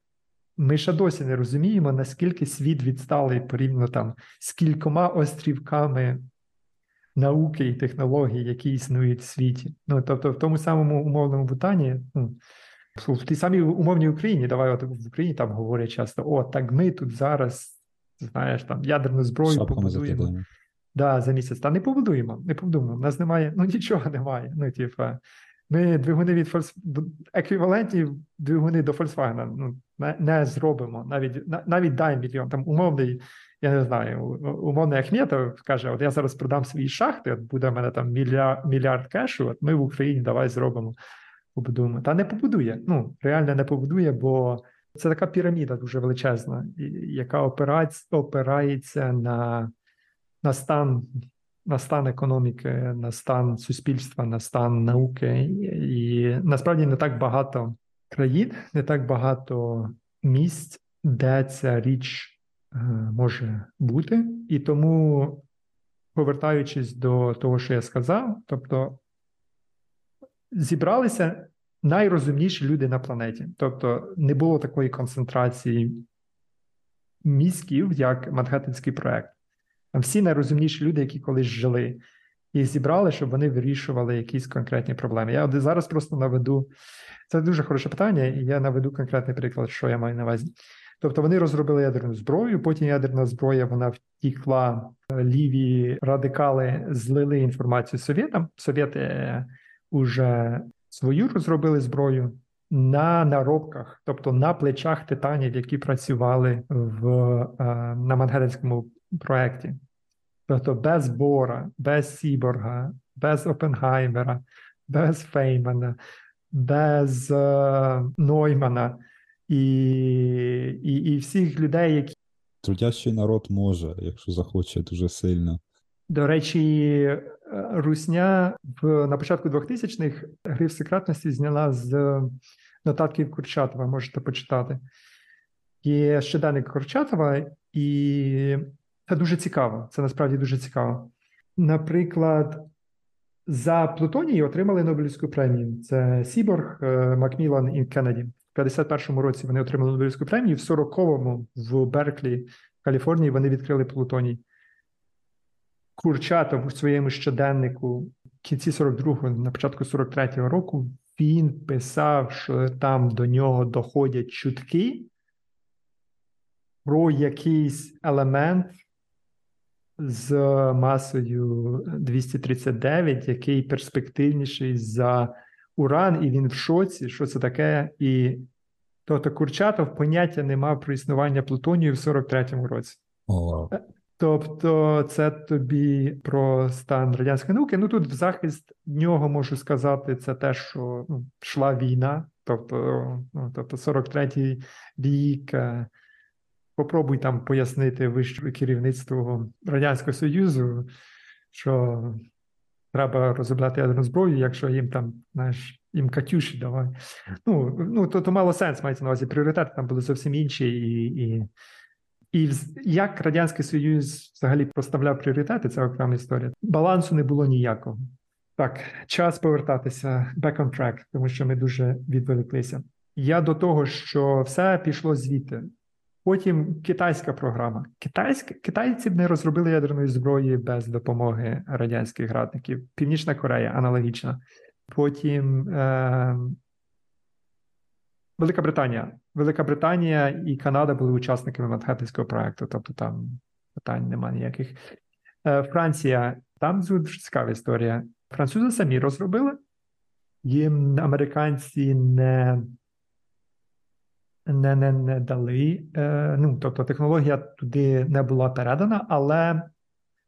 ми ще досі не розуміємо, наскільки світ відсталий порівняно там з кількома острівками науки і технологій, які існують в світі. Ну, тобто в тому самому умовному Бутані, ну, в тій самій умовній Україні, давай от в Україні там говорять часто, о, так ми тут зараз, знаєш, там ядерну зброю побудуємо. Да, за місяць. Та не побудуємо, не побудуємо. У нас немає, ну нічого немає. Ну, типа, ми двигуни від Фолькс... еквівалентні двигуни до Фольксвагена ну, не, не зробимо. Навіть, навіть дай мільйон. Там умовний, я не знаю, умовний Ахметов каже, от я зараз продам свої шахти, от буде в мене там мільярд, мільярд кешу, от ми в Україні давай зробимо, побудуємо. Та не побудує. Ну, реально не побудує, бо це така піраміда дуже величезна, яка опирається, опирається на... на стан, на стан економіки, на стан суспільства, на стан науки. І насправді не так багато країн, не так багато місць, де ця річ е, може бути. І тому, повертаючись до того, що я сказав, тобто зібралися найрозумніші люди на планеті. Тобто не було такої концентрації мізків, як Манхетенський проект. Всі найрозумніші люди, які колись жили, їх зібрали, щоб вони вирішували якісь конкретні проблеми. Я зараз просто наведу, це дуже хороше питання, і я наведу конкретний приклад, що я маю на увазі. Тобто вони розробили ядерну зброю, потім ядерна зброя, вона втікла, ліві радикали злили інформацію совєтам, совєти вже свою розробили зброю на наробках, тобто на плечах титанів, які працювали в, на Манхетенському проєкті. Тобто без Бора, без Сіборга, без Оппенгеймера, без Феймана, без е, Ноймана і, і, і всіх людей, які... Трудящий народ може, якщо захоче, дуже сильно. До речі, русня в, на початку двохтисячних гриф секретності зняла з нотатків Курчатова, можете почитати. Є щоденник Курчатова, і Це дуже цікаво, це насправді дуже цікаво. Наприклад, за Плутоній отримали Нобелівську премію. Це Сіборг, Макміллан і Кеннеді. В п'ятдесят першому році вони отримали Нобелівську премію, в сороковому в Берклі, Каліфорнії, вони відкрили Плутоній. Курчатов у своєму щоденнику в кінці сорок другого, на початку сорок третього року, він писав, що там до нього доходять чутки про якийсь елемент з масою двісті тридцять дев'ять, який перспективніший за уран, і він в шоці, що це таке. І тобто Курчатов поняття не мав про існування плутонію в сорок третьому році. Oh, wow. Тобто це тобі про стан радянської науки. Ну тут в захист нього можу сказати, це те, що ну, йшла війна, тобто, ну, тобто сорок третій рік. Попробуй там пояснити вищому керівництву Радянського Союзу, що треба розробляти ядерну зброю, якщо їм там, знаєш, їм катюші давай. Ну, ну то, то мало сенс, мається на увазі, пріоритети там були зовсім інші. І, і, і як Радянський Союз взагалі проставляв пріоритети, це окрема історія. Балансу не було ніякого. Так, час повертатися, back on track, тому що ми дуже відволіклися. Я до того, що все пішло звідти. Потім китайська програма. Китайськ... Китайці не розробили ядерної зброї без допомоги радянських радників. Північна Корея аналогічна. Потім е... Велика Британія. Велика Британія і Канада були учасниками Манхетенського проекту, тобто там питань немає ніяких. Е... Франція. Там дуже цікава історія. Французи самі розробили. Їм американці не... Не, не, не дали, е, ну, тобто технологія туди не була передана, але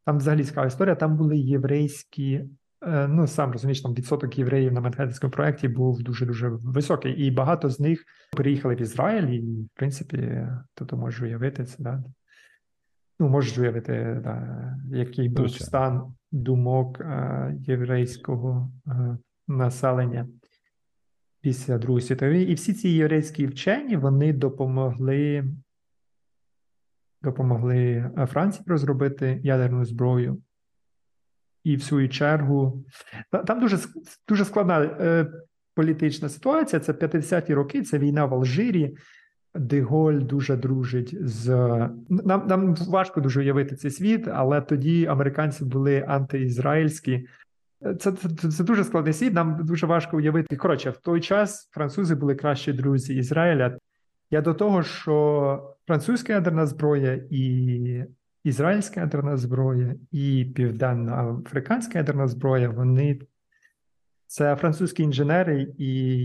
там взагалі цікава історія, там були єврейські, е, ну, сам розумієш, там відсоток євреїв на Манхетенському проєкті був дуже-дуже високий, і багато з них переїхали в Ізраїль, і, в принципі, тобто можеш уявити це, да? Ну, можеш уявити, да, який був Дуже. стан думок е, єврейського е, населення після Другої світової. І всі ці єврейські вчені, вони допомогли, допомогли Франції розробити ядерну зброю. І в свою чергу... Там дуже, дуже складна е, політична ситуація. Це п'ятдесяті роки, це війна в Алжирі. Деголь дуже дружить з... Нам, нам важко дуже уявити цей світ, але тоді американці були антиізраїльські. Це, це, це дуже складний світ, нам дуже важко уявити. Коротше, в той час французи були кращі друзі Ізраїля. Я до того, що французька ядерна зброя, і ізраїльська ядерна зброя, і південноафриканська ядерна зброя, вони – це французькі інженери і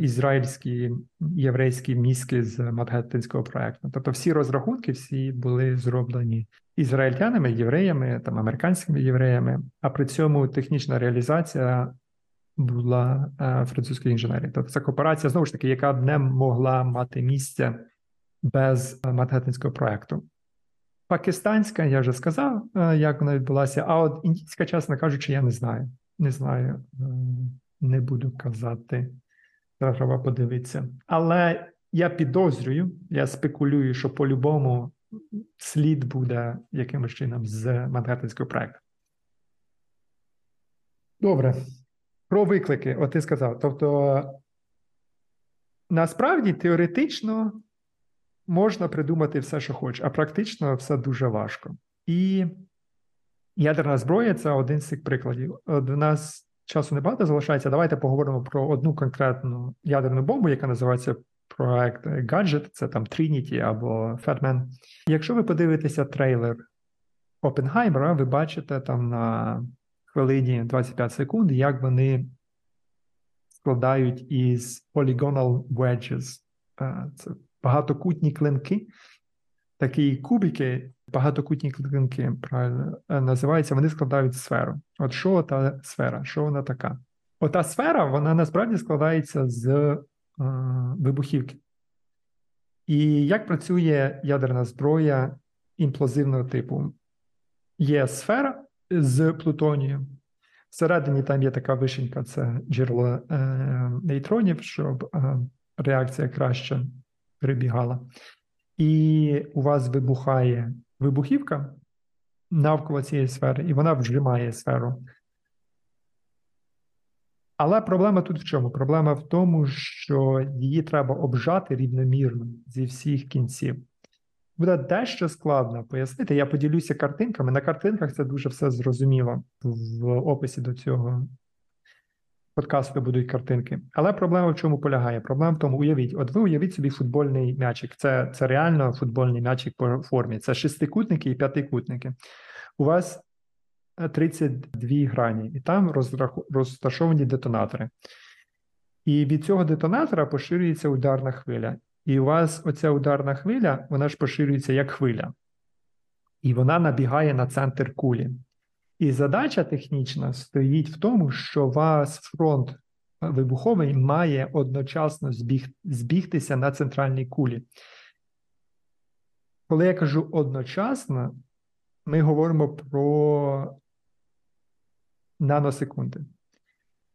ізраїльські єврейські мізки з Манхеттенського проекту. Тобто всі розрахунки, всі були зроблені ізраїльтянами, євреями, там, американськими євреями, а при цьому технічна реалізація була е, французької інженерії. Тобто це кооперація, знову ж таки, яка не могла мати місця без Манхеттенського проекту. Пакистанська, я вже сказав, е, як вона відбулася, а от індійська, чесно кажучи, я не знаю. Не знаю, е, не буду казати, треба подивитися. Але я підозрюю, я спекулюю, що по-любому слід буде якимось чином з Манхеттенського проекту. Добре. Про виклики, от ти сказав. Тобто, насправді, теоретично можна придумати все, що хочеш, а практично все дуже важко. І ядерна зброя – це один з цих прикладів. До нас часу небагато залишається. Давайте поговоримо про одну конкретну ядерну бомбу, яка називається проект Гаджет, це там Трініті або Фетмен. Якщо ви подивитеся трейлер Оппенгеймера, ви бачите там на хвилині двадцять п'ять секунд, як вони складають із polygonal wedges. Це багатокутні клинки, такі кубики, багатокутні клинки, правильно називаються, вони складають сферу. От що та сфера, що вона така? Ота сфера, вона насправді складається з вибухівки. І як працює ядерна зброя імплозивного типу? Є сфера з плутонієм. Всередині там є така вишенька, це джерело е- нейтронів, щоб е- реакція краще прибігала. І у вас вибухає вибухівка, навколо цієї сфери, і вона вжимає сферу. Але проблема тут в чому? Проблема в тому, що її треба обжати рівномірно зі всіх кінців. Буде дещо складно пояснити, я поділюся картинками. На картинках це дуже все зрозуміло. В описі до цього подкасту будуть картинки. Але проблема в чому полягає? Проблема в тому, уявіть, от ви уявіть собі футбольний м'ячик. Це, це реально футбольний м'ячик по формі. Це шестикутники і п'ятикутники. У вас тридцять дві грані, і там розташовані детонатори. І від цього детонатора поширюється ударна хвиля. І у вас оця ударна хвиля, вона ж поширюється як хвиля. І вона набігає на центр кулі. І задача технічна стоїть в тому, що у вас фронт вибуховий має одночасно збіг... збігтися на центральній кулі. Коли я кажу «одночасно», ми говоримо про наносекунди.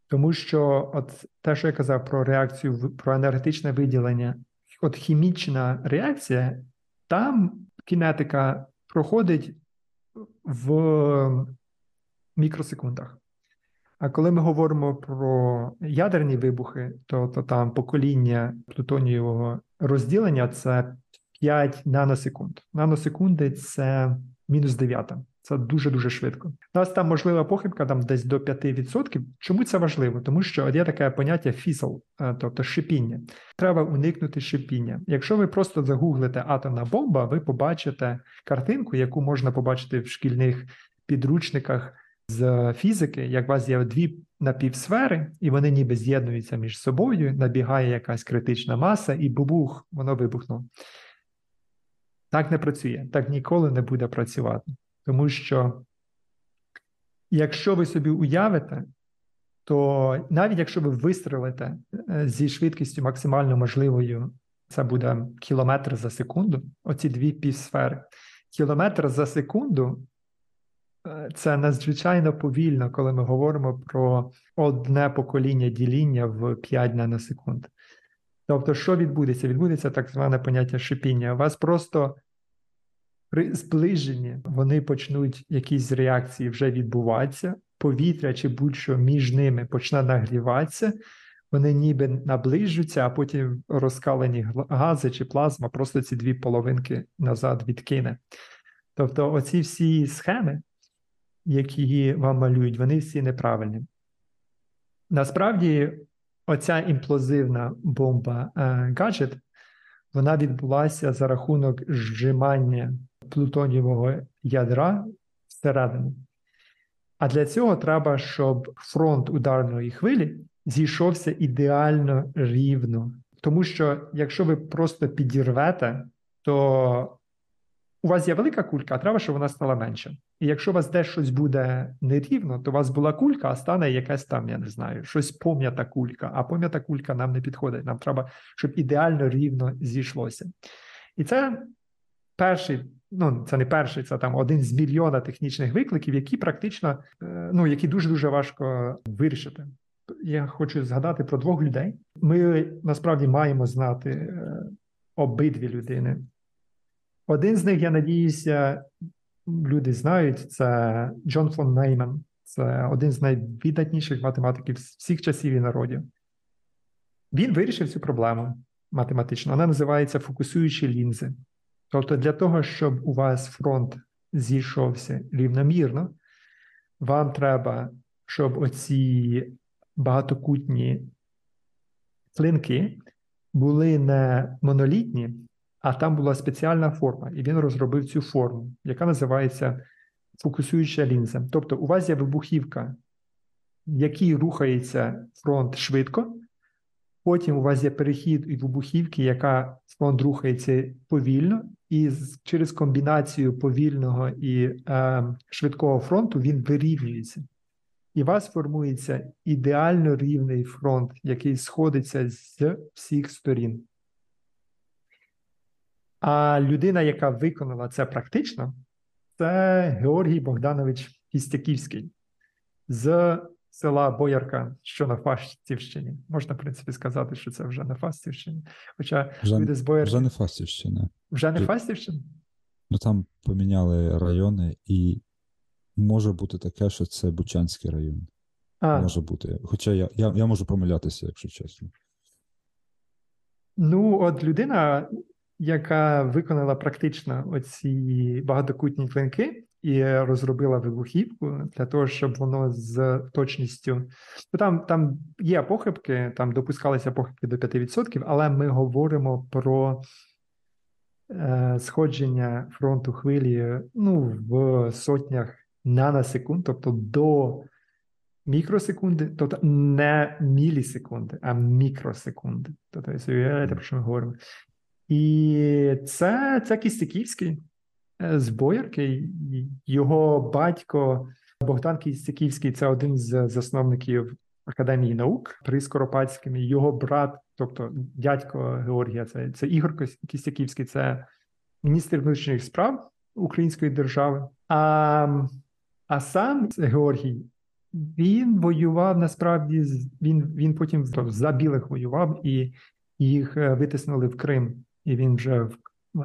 Тому що от те, що я казав про реакцію, про енергетичне виділення, от хімічна реакція, там кінетика проходить в мікросекундах. А коли ми говоримо про ядерні вибухи, то, то там покоління плутонієвого розділення – це п'ять наносекунд. Наносекунди – це мінус дев'ять. Це дуже-дуже швидко. У нас там можлива похибка там десь до п'ять відсотків. Чому це важливо? Тому що є таке поняття фісл, тобто шипіння. Треба уникнути шипіння. Якщо ви просто загуглите атомна бомба, ви побачите картинку, яку можна побачити в шкільних підручниках з фізики, як у вас є дві напівсфери, і вони ніби з'єднуються між собою, набігає якась критична маса, і бубух, воно вибухнуло. Так не працює, так ніколи не буде працювати. Тому що, якщо ви собі уявите, то навіть якщо ви вистрелите зі швидкістю максимально можливою, це буде кілометр за секунду, оці дві півсфери. Кілометр за секунду – це надзвичайно повільно, коли ми говоримо про одне покоління діління в п'ять наносекунд. Тобто, що відбудеться? Відбудеться так зване поняття шипіння. У вас просто при зближенні вони почнуть якісь реакції вже відбуватися, повітря чи будь-що між ними почне нагріватися, вони ніби наближуються, а потім розкалені гази чи плазма просто ці дві половинки назад відкине. Тобто оці всі схеми, які вам малюють, вони всі неправильні. Насправді, оця імплозивна бомба гаджет, вона відбулася за рахунок зжимання плутонієвого ядра всередину. А для цього треба, щоб фронт ударної хвилі зійшовся ідеально рівно. Тому що, якщо ви просто підірвете, то у вас є велика кулька, а треба, щоб вона стала менша. І якщо у вас десь щось буде нерівно, то у вас була кулька, а стане якась там, я не знаю, щось пом'ята кулька, а пом'ята кулька нам не підходить. Нам треба, щоб ідеально рівно зійшлося. І це перший, ну це не перший, це там один з мільйона технічних викликів, які практично, ну які дуже-дуже важко вирішити. Я хочу згадати про двох людей. Ми насправді маємо знати обидві людини. Один з них, я надіюся, люди знають, це Джон фон Нейман. Це один з найвідатніших математиків всіх часів і народів. Він вирішив цю проблему математично. Вона називається фокусуючі лінзи. Тобто для того, щоб у вас фронт зійшовся рівномірно, вам треба, щоб оці багатокутні клинки були не монолітні, а там була спеціальна форма, і він розробив цю форму, яка називається фокусуюча лінза. Тобто у вас є вибухівка, в якій рухається фронт швидко, потім у вас є перехід і вибухівки, яка фронт рухається повільно, і через комбінацію повільного і е, швидкого фронту він вирівнюється. І у вас формується ідеально рівний фронт, який сходиться з всіх сторін. А людина, яка виконала це практично, це Георгій Богданович Кістяківський з села Боярка, що на Фастівщині. Можна, в принципі, сказати, що це вже на Фастівщині. Хоча вже, люди з Боярки... Вже не Фастівщина. Вже не Фастівщина? Ну, там поміняли райони і Може бути таке, що це Бучанський район. А. Може бути. Хоча я, я, я можу помилятися, якщо чесно. Ну, от людина, яка виконала практично оці багатокутні клинки і розробила вибухівку для того, щоб воно з точністю... Ну, там, там є похибки, там допускалися похибки до п'ять відсотків, але ми говоримо про е, сходження фронту хвилі, ну, в сотнях наносекунд, тобто до мікросекунди, тобто не мілісекунди, а мікросекунди. Тобто, уявляєте, про що ми говоримо. І це, це Кістяківський з Боярки. Його батько Богдан Кістяківський – це один з засновників Академії наук при Скоропадському. Його брат, тобто дядько Георгія, це, це Ігор Кістяківський, це міністр внутрішніх справ Української держави. А, а сам Георгій, він воював насправді, він, він потім тобто, за білих воював, і їх витиснули в Крим. І він вже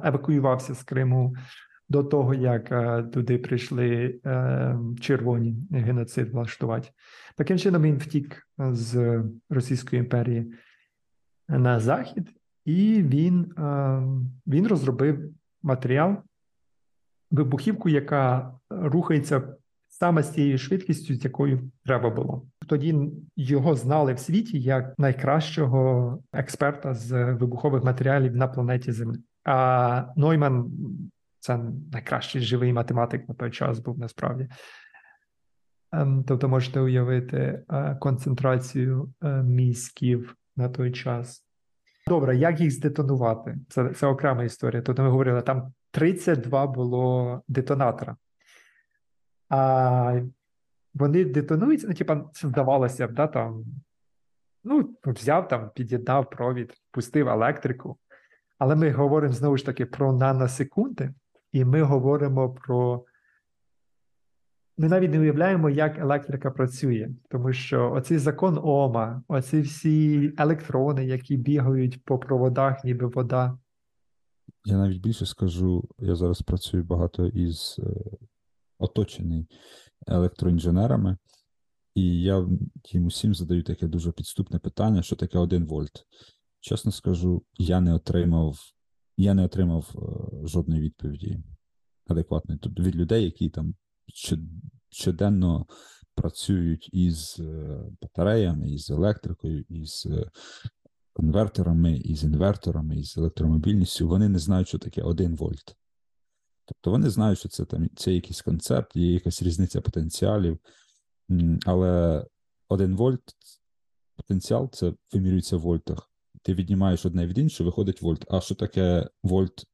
евакуювався з Криму до того, як туди прийшли е, червоні геноцид влаштувати. Таким чином він втік з Російської імперії на Захід, і він, е, він розробив матеріал, вибухівку, яка рухається саме з тією швидкістю, з якою треба було. Тоді його знали в світі як найкращого експерта з вибухових матеріалів на планеті Земля. А Нойман – це найкращий живий математик на той час був насправді. Тобто можете уявити концентрацію мізків на той час. Добре, як їх здетонувати? Це, це окрема історія. Тобто ми говорили, там тридцять два було детонатора. А вони детонуються, ну, типа, здавалося б, да, там, ну, взяв там, під'єднав провід, пустив електрику. Але ми говоримо, знову ж таки, про наносекунди, і ми говоримо про... Ми навіть не уявляємо, як електрика працює, тому що оцей закон Ома, оці всі електрони, які бігають по проводах, ніби вода. Я навіть більше скажу, я зараз працюю багато із... оточений електроінженерами, і я їм усім задаю таке дуже підступне питання, що таке один вольт. Чесно скажу, я не отримав, я не отримав жодної відповіді адекватної від людей, які там щоденно працюють із батареями, із електрикою, із конвертерами, із інверторами, із електромобільністю. Вони не знають, що таке один вольт. Тобто вони знають, що це там це якийсь концепт, є якась різниця потенціалів, але один вольт, потенціал, це вимірюється в вольтах. Ти віднімаєш одне від іншого, виходить вольт. А що таке вольт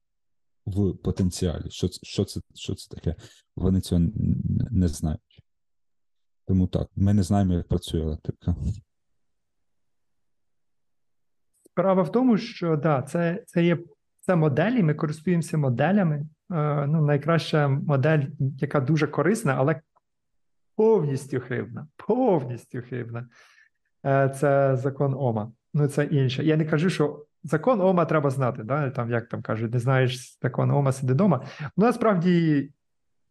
в потенціалі? Що, що, це, що це таке? Вони цього не знають. Тому так, ми не знаємо, як працює електрика. Справа в тому, що да, це, це є це моделі, ми користуємося моделями. Ну, найкраща модель, яка дуже корисна, але повністю хибна. Повністю хибна. Це закон Ома. Ну, це інше. Я не кажу, що закон Ома треба знати. Да? Там, як там кажуть, не знаєш закон Ома, сиди дома. Ну, насправді,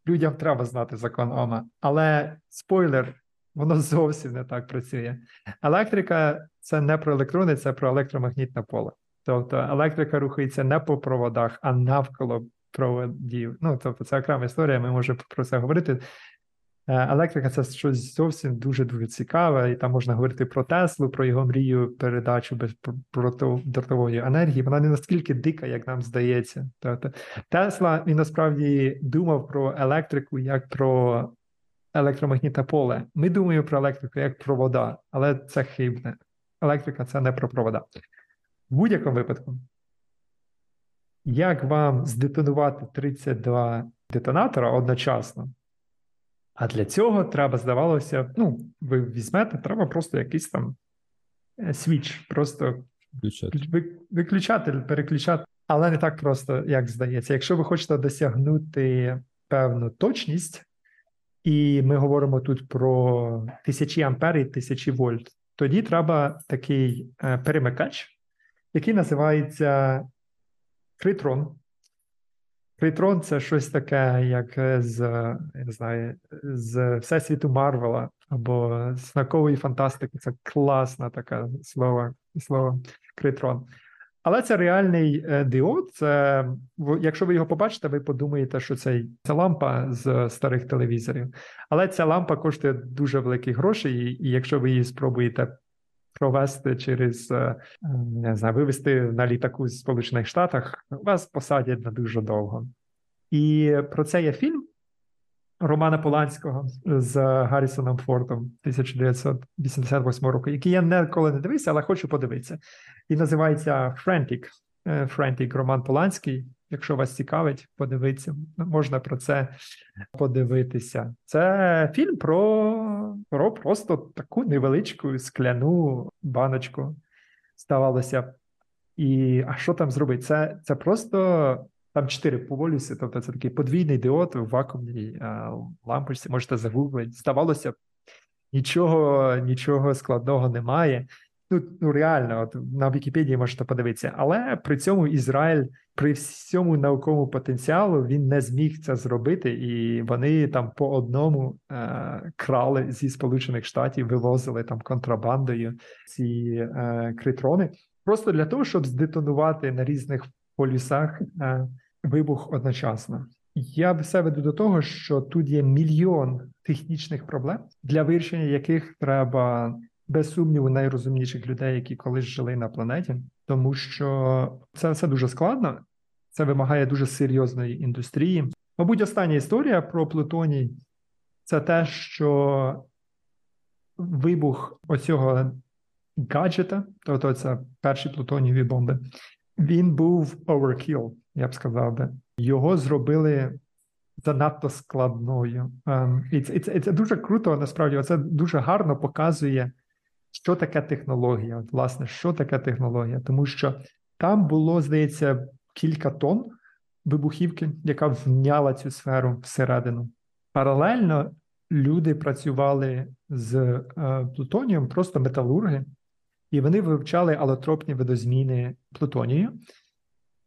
людям треба знати закон Ома. Але, спойлер, воно зовсім не так працює. Електрика – це не про електрони, це про електромагнітне поле. Тобто, електрика рухається не по проводах, а навколо проводів. Ну, тобто це окрема історія, ми можемо про це говорити. Електрика – це щось зовсім дуже-дуже цікаве, і там можна говорити про Теслу, про його мрію, передачу бездротової енергії. Вона не настільки дика, як нам здається. Тобто Тесла, він насправді думав про електрику як про електромагнітне поле. Ми думаємо про електрику як про вода, але це хибне. Електрика – це не про провода. В будь-якому випадку. Як вам здетонувати тридцять два детонатора одночасно? А для цього треба, здавалося, ну, ви візьмете, треба просто якийсь там свіч, просто виключатель, виключатель, переключатель. Але не так просто, як здається. Якщо ви хочете досягнути певну точність, і ми говоримо тут про тисячі ампер і тисячі вольт, тоді треба такий перемикач, який називається критрон. Крейтрон – це щось таке, як з, я не знаю, з Всесвіту Марвела або з наукової фантастики. Це класне таке слово, слово крейтрон. Але це реальний діод. Це, якщо ви його побачите, ви подумаєте, що це, це лампа з старих телевізорів. Але ця лампа коштує дуже великі гроші, і, і якщо ви її спробуєте провести через, не знаю, вивезти на літаку з Сполучених Штатах, вас посадять на дуже довго. І про це є фільм Романа Поланського з Гаррісоном Фордом тисяча дев'ятсот вісімдесят восьмого року, який я ніколи не дивився, але хочу подивитися. І називається «Френтік». «Френтік» Роман Поланський. Якщо вас цікавить, подивитися. Можна про це подивитися. Це фільм про, про просто таку невеличку скляну баночку, здавалося. І а що там зробити? Це, це просто... Там чотири полюси, тобто це такий подвійний діод в вакуумній лампочці, можете загуглити. Здавалося, нічого, нічого складного немає. Ну, ну реально, от на Вікіпедії можете подивитися. Але при цьому Ізраїль, при всьому науковому потенціалу, він не зміг це зробити, і вони там по одному е- крали зі Сполучених Штатів, вивозили там контрабандою ці е- критрони. Просто для того, щоб здетонувати на різних полюсах е- вибух одночасно. Я все веду до того, що тут є мільйон технічних проблем, для вирішення яких треба... без сумніву, найрозумніших людей, які колись жили на планеті, тому що це все дуже складно, це вимагає дуже серйозної індустрії. Мабуть, остання історія про плутоній – це те, що вибух оцього гаджета, тобто це перші плутонієві бомби, він був overkill, я б сказав би. Його зробили... занадто складною. І це, і, це, і це дуже круто, насправді, це дуже гарно показує, що таке технологія. От, власне, що таке технологія. Тому що там було, здається, кілька тонн вибухівки, яка вняла цю сферу всередину. Паралельно люди працювали з е, плутонієм, просто металурги, і вони вивчали алотропні видозміни плутонію.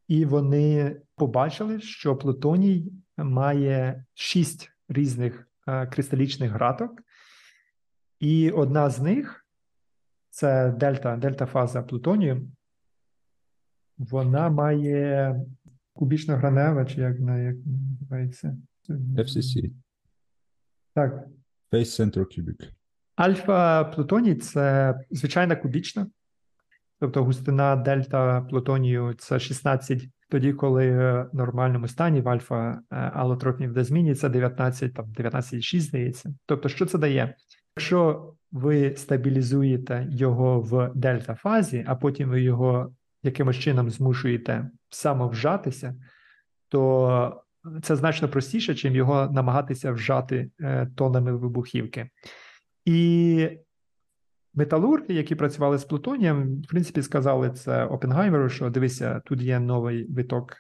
І вони побачили, що плутоній має шість різних е, кристалічних граток, і одна з них, це дельта, дельта-фаза плутонію, вона має кубічно-граневе, чи як вона називається? еф сі сі. Так. Phase Center Cubic. Альфа плутоній – це звичайна кубічна, тобто густина дельта плутонію – це шістнадцять. Тоді, коли в нормальному стані в альфа-алотропній видозміні це дев'ятнадцять, там дев'ятнадцять цілих шість, здається. Тобто, що це дає? Якщо ви стабілізуєте його в дельта-фазі, а потім ви його якимось чином змушуєте самовжатися, то це значно простіше, чим його намагатися вжати тонами вибухівки. І металурги, які працювали з плутонієм, в принципі, сказали це Оппенгеймеру, що дивися, тут є новий виток.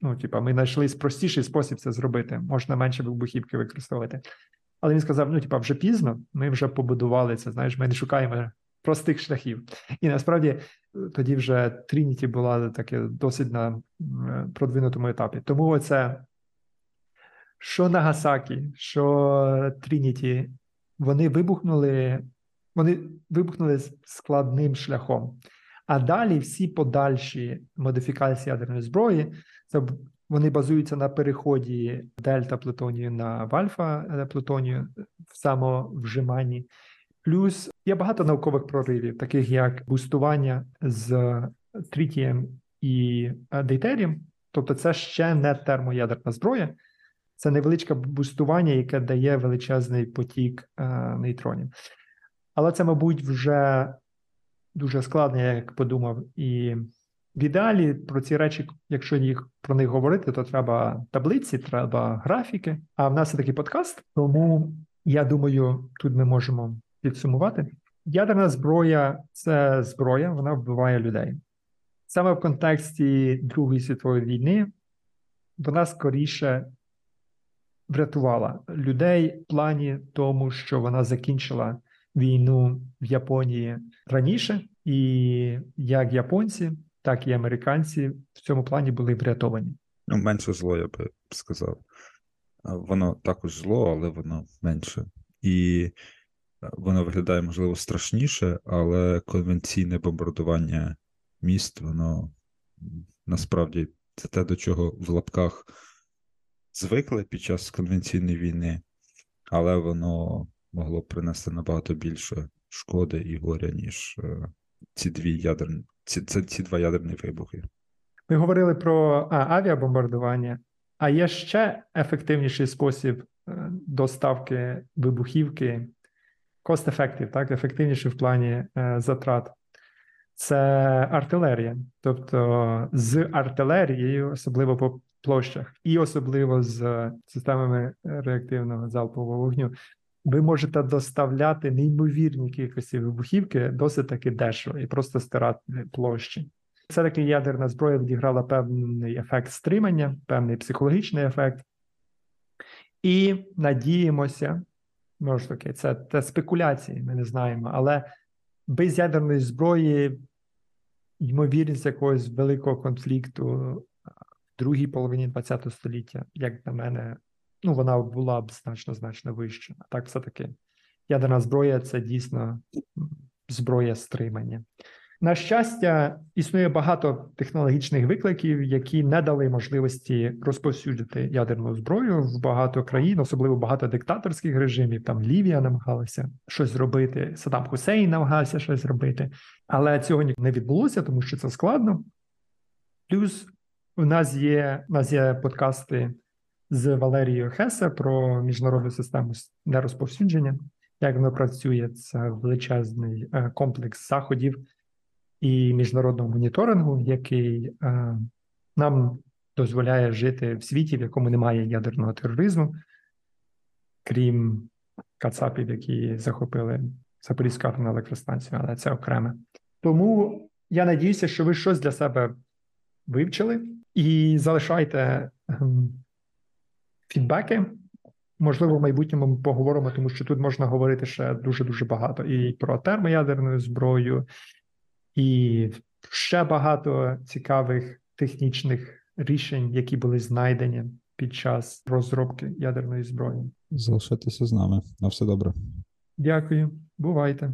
Ну, типа, ми знайшли простіший спосіб це зробити, можна менше вибухівки використовувати. Але він сказав, ну, типа, вже пізно, ми вже побудували це, знаєш, ми не шукаємо простих шляхів. І насправді тоді вже Трініті була таке досить на продвинутому етапі. Тому оце, що Нагасакі, що Трініті, вони вибухнули Вони вибухнули складним шляхом. А далі всі подальші модифікації ядерної зброї, це вони базуються на переході дельта-плутонію на альфа-плутонію в самовжиманні. Плюс є багато наукових проривів, таких як бустування з тритієм і дейтерієм. Тобто це ще не термоядерна зброя, це невеличке бустування, яке дає величезний потік нейтронів. Але це, мабуть, вже дуже складно, я як подумав. І в ідеалі про ці речі, якщо їх про них говорити, то треба таблиці, треба графіки. А в нас такий подкаст, тому, я думаю, тут ми можемо підсумувати. Ядерна зброя – це зброя, вона вбиває людей. Саме в контексті Другої світової війни вона скоріше врятувала людей в плані тому, що вона закінчила війну в Японії раніше, і як японці, так і американці в цьому плані були врятовані. Ну, менше зло, я би сказав. Воно також зло, але воно менше. І воно виглядає, можливо, страшніше, але конвенційне бомбардування міст, воно насправді це те, до чого в лапках звикли під час конвенційної війни, але воно могло принести набагато більше шкоди і горя, ніж ці, дві ядерні, ці, ці, ці два ядерні вибухи. Ми говорили про а, авіабомбардування, а є ще ефективніший спосіб доставки вибухівки, cost-effective, так, ефективніший в плані е, затрат. Це артилерія. Тобто з артилерією, особливо по площах, і особливо з системами реактивного залпового вогню, ви можете доставляти неймовірні кількості вибухівки досить таки дешево і просто стирати площі. Все-таки ядерна зброя відіграла певний ефект стримання, певний психологічний ефект. І надіємося, може таки, це, це спекуляції, ми не знаємо, але без ядерної зброї ймовірність якогось великого конфлікту в другій половині ХХ століття, як на мене, ну вона була б значно-значно вища. А так все-таки ядерна зброя – це дійсно зброя стримання. На щастя, існує багато технологічних викликів, які не дали можливості розповсюдити ядерну зброю в багато країн, особливо багато диктаторських режимів. Там Лівія намагалася щось зробити, Саддам Хусейн намагався щось зробити, але цього не відбулося, тому що це складно. Плюс у нас є, у нас є подкасти з Валерією Хесе про міжнародну систему нерозповсюдження, як воно працює, це величезний комплекс заходів і міжнародного моніторингу, який е, нам дозволяє жити в світі, в якому немає ядерного тероризму, крім кацапів, які захопили Запорізьку атомну електростанцію, але це окреме. Тому я надіюся, що ви щось для себе вивчили, і залишайте е, е, фідбеки. Можливо, в майбутньому ми поговоримо, тому що тут можна говорити ще дуже-дуже багато і про термоядерну зброю, і ще багато цікавих технічних рішень, які були знайдені під час розробки ядерної зброї. Залишайтеся з нами. На все добре. Дякую. Бувайте.